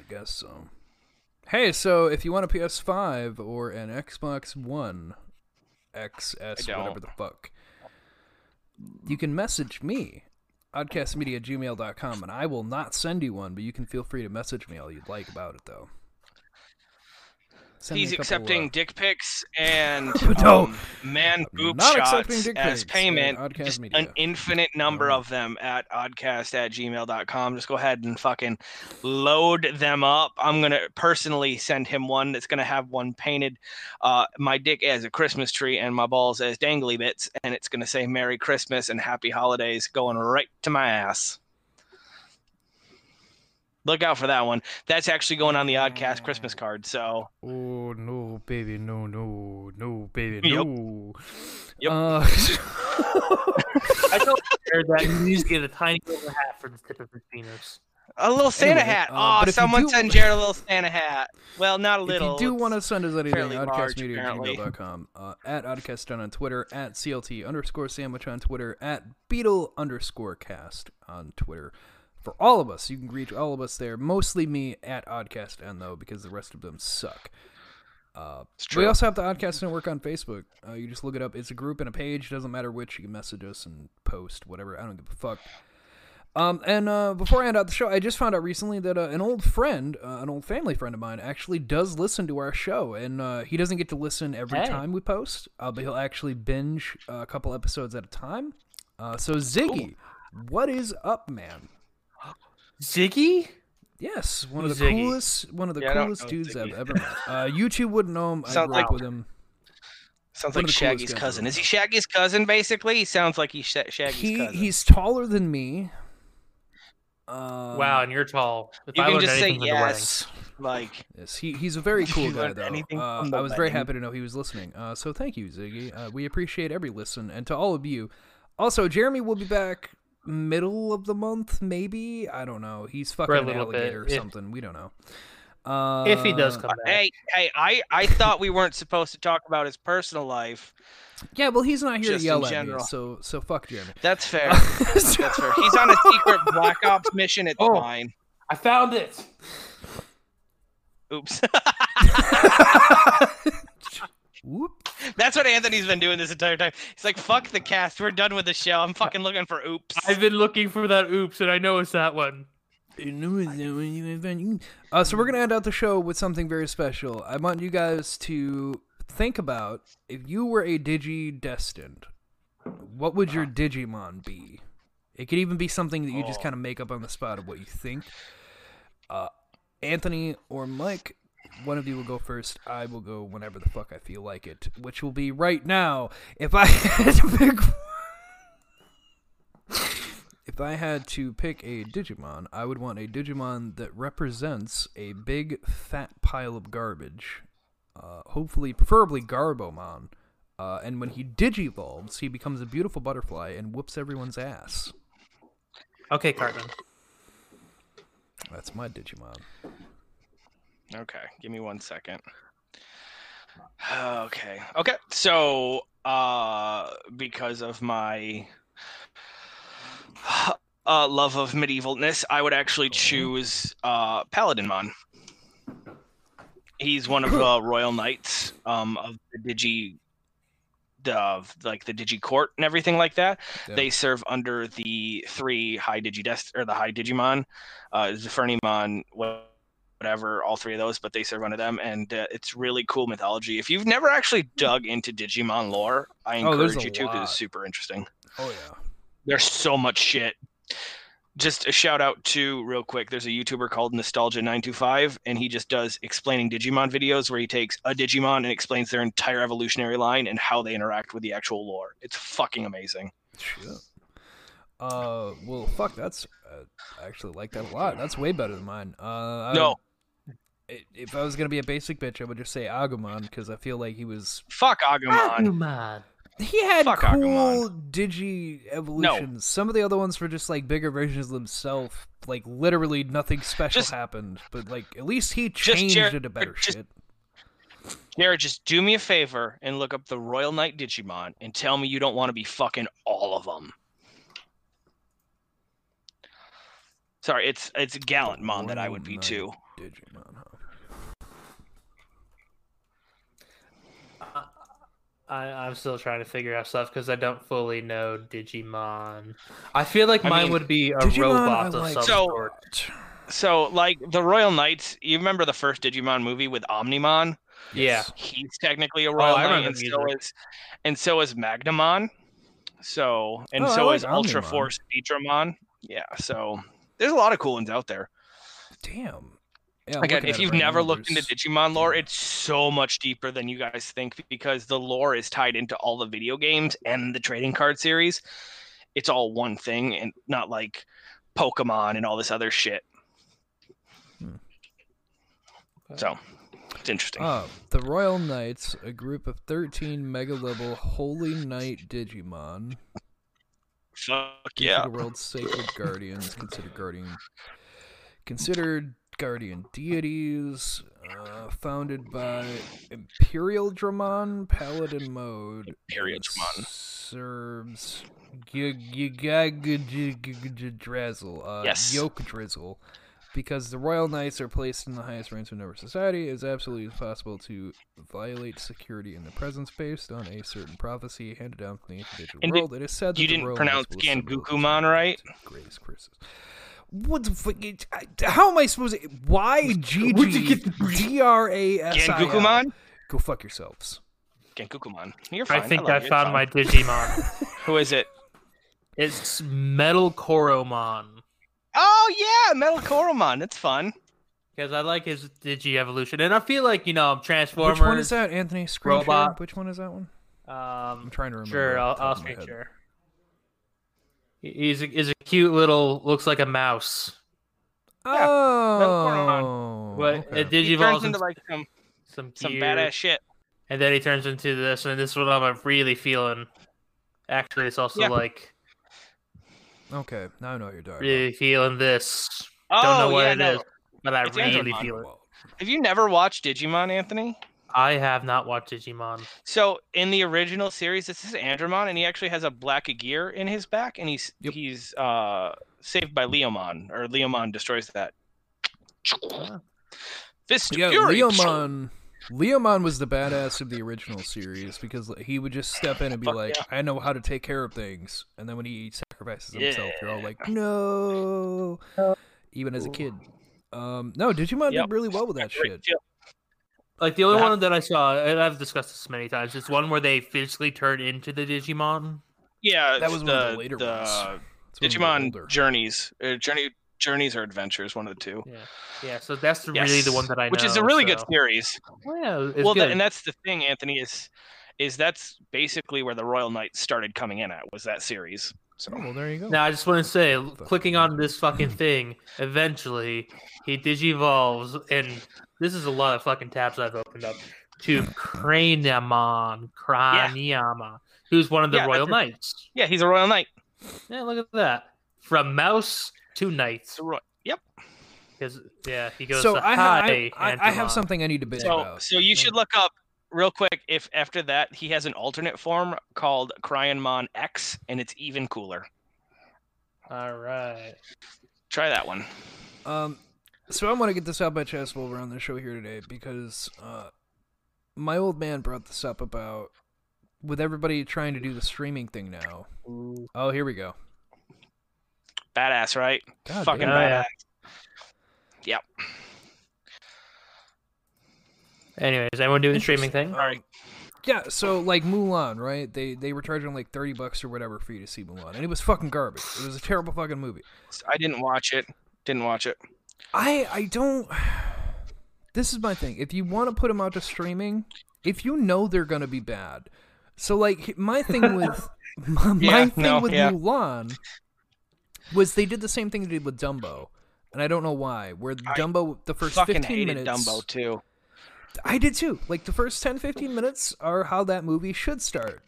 guess so. Hey, so if you want a P S five or an Xbox One, X S, whatever the fuck, you can message me, oddcastmedia at gmail dot com, and I will not send you one, but you can feel free to message me all you'd like about it, though. Send He's couple, accepting uh, dick pics and no, um, man boob shots as payment. Just Media. An infinite number no. of them at oddcast at gmail dot com. Just go ahead and fucking load them up. I'm going to personally send him one that's going to have one painted. Uh, my dick as a Christmas tree and my balls as dangly bits. And it's going to say Merry Christmas and Happy Holidays going right to my ass. Look out for that one. That's actually going on the Oddcast Christmas card, so... Oh, no, baby, no, no, no, baby, no. Yep. yep. Uh... I told her that you need to get a tiny little hat for the tip of his penis. A little Santa anyway, hat. Uh, oh, someone do... send Jared a little Santa hat. Well, not a little. If you do want to send us anything, oddcast media at gmail dot com, uh, at oddcast on Twitter, at clt underscore sandwich on Twitter, at beetle underscore cast on Twitter. For all of us, you can reach all of us there. Mostly me at oddcast on though, because the rest of them suck. Uh, we also have the Oddcast Network on Facebook. Uh, you just look it up. It's a group and a page. Doesn't matter which. You can message us and post whatever. I don't give a fuck. Um, and uh, before I end out the show, I just found out recently that uh, an old friend, uh, an old family friend of mine, actually does listen to our show. And uh, he doesn't get to listen every hey. time we post, uh, but he'll actually binge a couple episodes at a time. Uh, so Ziggy, Ooh. what is up, man? Ziggy? Yes, one of the Ziggy. coolest, one of the yeah, coolest dudes Ziggy. I've ever met. Uh, you two wouldn't know him. I sounds grew like, up with him. Sounds one like Shaggy's cousin. Is he Shaggy's cousin? Basically, he sounds like he's Shaggy's he, cousin. He's taller than me. Um, wow, and you're tall. If you I can just say yes. Like yes, he he's a very cool guy though. Uh, I was very happy to know he was listening. Uh, so thank you, Ziggy. Uh, we appreciate every listen, and to all of you. Also, Jeremy will be back. Middle of the month, maybe. I don't know. He's fucking an alligator bit. or something. If, we don't know. Uh, if he does come back. Hey, hey, I, I thought we weren't supposed to talk about his personal life. Yeah, well, he's not here Just to yell at general. me, so so fuck Jeremy. That's fair. That's fair. He's on a secret Black Ops mission at oh, mine. I found it. Oops. Whoop. That's what Anthony's been doing this entire time. He's like, fuck the cast. We're done with the show. I'm fucking looking for oops. I've been looking for that oops, and I know it's that one. Uh, so we're going to end out the show with something very special. I want you guys to think about, if you were a Digi-destined, what would your Digimon be? It could even be something that you just kind of make up on the spot of what you think. Uh, Anthony or Mike... One of you will go first. I will go whenever the fuck I feel like it, which will be right now. If I had to pick, if I had to pick a Digimon, I would want a Digimon that represents a big fat pile of garbage. Uh, hopefully, preferably Garbomon. Uh, and when he digivolves, he becomes a beautiful butterfly and whoops everyone's ass. Okay, Cartman. That's my Digimon. Okay, give me one second. Okay, okay. So, uh, because of my uh, love of medievalness, I would actually choose uh, Paladinmon. He's one of the uh, royal knights um, of the Digi, the like the Digi Court and everything like that. Yeah. They serve under the three high Digidest or the high Digimon, uh, Zephyrinimon. What? Whatever, all three of those, but they serve under them, and uh, it's really cool mythology. If you've never actually dug into Digimon lore, I encourage oh, you to because it's super interesting. Oh yeah, there's so much shit. Just a shout out to real quick. There's a YouTuber called Nostalgia nine two five, and he just does explaining Digimon videos where he takes a Digimon and explains their entire evolutionary line and how they interact with the actual lore. It's fucking amazing. Shit. Uh, well, fuck. That's uh, I actually like that a lot. That's way better than mine. Uh, I no. If I was going to be a basic bitch, I would just say Agumon, because I feel like he was... Fuck Agumon. Agumon. He had Fuck cool Agumon. digi evolutions. No. Some of the other ones were just, like, bigger versions of themselves. Like, literally nothing special just, happened. But, like, at least he changed Jared, it to better just, shit. Jared, just do me a favor and look up the Royal Knight Digimon and tell me you don't want to be fucking all of them. Sorry, it's it's Gallantmon that I would be, too. Digimon, huh? I, I'm still trying to figure out stuff because I don't fully know Digimon. I feel like I mine mean, would be a Digimon robot like. of some so, sort. So, like, the Royal Knights, you remember the first Digimon movie with Omnimon? Yeah. He's technically a Royal oh, Knight, and so, is, and so is Magnamon. So, and oh, so like is Omnimon. Ultra Force Beatramon. Yeah, so... There's a lot of cool ones out there. Damn. Yeah, Again, if you've never looked into Digimon lore, it's so much deeper than you guys think because the lore is tied into all the video games and the trading card series. It's all one thing and not like Pokemon and all this other shit. Hmm. So, it's interesting. Uh, the Royal Knights, a group of thirteen mega-level Holy Knight Digimon... Fuck yeah! The world's sacred guardians, considered guardian considered guardian deities, uh, founded by Imperial Dramon, Paladin Mode, Imperial Dramon, Serbs, Yogg-Drizzle, uh, yes. Yoke Drizzle. Because the Royal Knights are placed in the highest ranks within our society, it is absolutely impossible to violate security in the presence based on a certain prophecy handed down from the ancient world. It is said that you didn't pronounce Gangukumon right. Greatest curses. What the fuck? How am I supposed to? Why G G D R A S I? Gangukumon. Go fuck yourselves. Gangukumon. You're fine. I think I found my Digimon. Who is it? It's Metal Koromon. Oh, yeah, Metal Koromon. That's fun. Because I like his Digi-Evolution. And I feel like, you know, Transformers. Which one is that, Anthony? Screen Robot. Share? Which one is that one? Um, I'm trying to remember. Sure, I'll, I'll screen share. He's a, he's a cute little, looks like a mouse. Oh. Yeah, Metal Koromon. But okay. It Digivolves. He turns into, like, some, some, some badass shit. And then he turns into this, and this is what I'm really feeling. Actually, it's also yeah. like... Okay, now I know what you're talking really about. Really feeling this. Oh, Don't know what yeah, it no. is, but I it's really Digimon. Feel it. Have you never watched Digimon, Anthony? I have not watched Digimon. So, in the original series, this is Andromon, and he actually has a black gear in his back, and he's yep. he's uh, saved by Leomon, or Leomon destroys that. Yeah. Fist yeah, Fury! Leomon... Leomon was the badass of the original series because he would just step in and be Fuck like, yeah. I know how to take care of things. And then when he sacrifices himself, yeah. you're all like, no. Even as a kid. Um, no, Digimon yep. did really well with that shit. Like, the only one that I saw, and I've discussed this many times, it's one where they physically turn into the Digimon. Yeah, that was the, one of the later the ones. It's Digimon Journeys. Uh, Journey... Journeys or Adventures, one of the two. Yeah, yeah so that's yes. really the one that I know. Which is a really so. good series. Well, yeah, well that, and that's the thing, Anthony, is is that's basically where the Royal Knights started coming in at, was that series. So well, there you go. Now, I just want to say, clicking on this fucking thing, eventually, he digivolves, and this is a lot of fucking tabs I've opened up, to Craniamon, Craniama, yeah. who's one of the yeah, Royal Knights. A, yeah, he's a Royal Knight. Yeah, look at that. From mouse... Two nights. Yep. Because yeah, he goes. So to I, ha- I, I, I have something I need to bitch so, about. So you should look up real quick if after that he has an alternate form called Cryanmon X, and it's even cooler. All right. Try that one. Um. So I want to get this out by chest while we're on the show here today because uh, my old man brought this up about with everybody trying to do the streaming thing now. Oh, here we go. Badass, right? God, Fucking yeah. badass. Yep. Anyways, anyone doing the streaming thing? Um, All right. Yeah, so like Mulan, right? They they were charging like thirty bucks or whatever for you to see Mulan, and it was fucking garbage. It was a terrible fucking movie. I didn't watch it. Didn't watch it. I I don't. This is my thing. If you want to put them out to streaming, if you know they're gonna be bad, so like my thing with my, yeah, my thing no, with yeah. Mulan. Was they did the same thing they did with Dumbo, and I don't know why. Where Dumbo, the first fifteen minutes... I fucking hated Dumbo, too. I did, too. Like, the first ten, fifteen minutes are how that movie should start.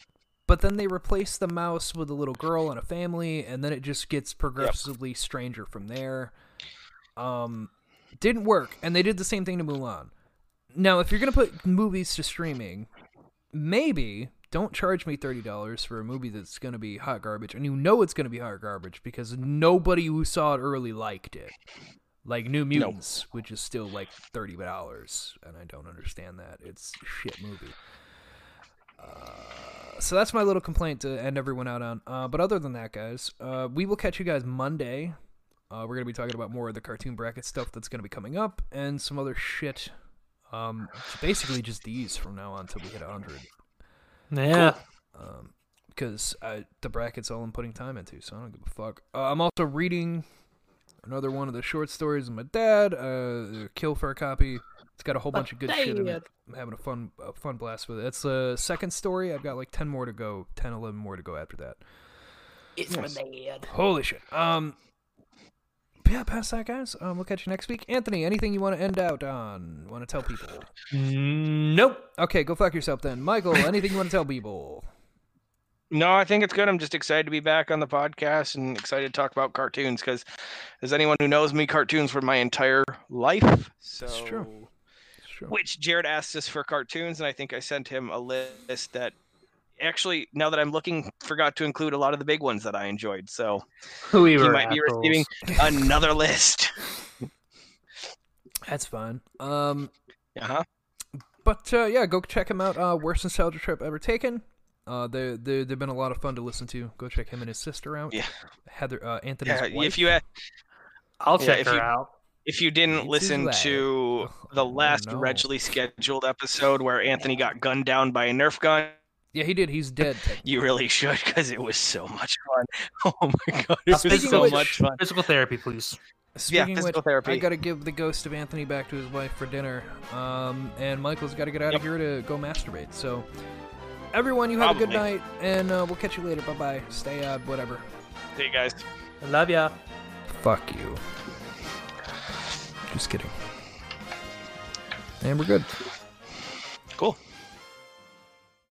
But then they replace the mouse with a little girl and a family, and then it just gets progressively yep. stranger from there. Um, didn't work, and they did the same thing to Mulan. Now, if you're going to put movies to streaming, maybe... Don't charge me thirty dollars for a movie that's going to be hot garbage. And you know it's going to be hot garbage because nobody who saw it early liked it. Like New Mutants, nope. which is still like thirty dollars. And I don't understand that. It's a shit movie. Uh, so that's my little complaint to end everyone out on. Uh, but other than that, guys, uh, we will catch you guys Monday. Uh, we're going to be talking about more of the Cartoon Bracket stuff that's going to be coming up and some other shit. Um, basically just these from now on until we hit one hundred. Yeah, cool. um, because I, the bracket's all I'm putting time into, so I don't give a fuck. Uh, I'm also reading another one of the short stories of my dad, uh, Kill for a Copy. It's got a whole bunch of good Dang shit in it. I'm having a fun a fun blast with it. It's the second story. I've got like ten more to go, ten, eleven more to go after that. It's nice. My dad. Holy shit. Um, yeah, past that, guys. Um, we'll catch you next week. Anthony, anything you want to end out on? Want to tell people? Nope. Okay, go fuck yourself then. Michael, anything you want to tell people? No, I think it's good. I'm just excited to be back on the podcast and excited to talk about cartoons because, as anyone who knows me, cartoons were my entire life. So, it's true. It's true. Which Jared asked us for cartoons, and I think I sent him a list that actually, now that I'm looking, forgot to include a lot of the big ones that I enjoyed. So we were he might assholes. be receiving another list. That's fine. Um, uh-huh. But uh, yeah, go check him out. Uh, worst nostalgia trip ever taken. Uh, they they they've been a lot of fun to listen to. Go check him and his sister out. Yeah, Heather, uh, Anthony's yeah, wife. If you, had, I'll yeah, check if her you, out. If you didn't listen to the last oh, no. wretchedly scheduled episode where Anthony got gunned down by a Nerf gun. Yeah, he did. He's dead. You really should, because it was so much fun. Oh my god, it was so which, much fun. Physical therapy, please. Speaking yeah, physical which, therapy. I gotta give the ghost of Anthony back to his wife for dinner. Um, and Michael's gotta get out yep. of here to go masturbate. So, everyone, you have Probably. a good night, and uh, we'll catch you later. Bye bye. Stay out, whatever. See you guys. I love ya. Fuck you. Just kidding. And we're good. Cool.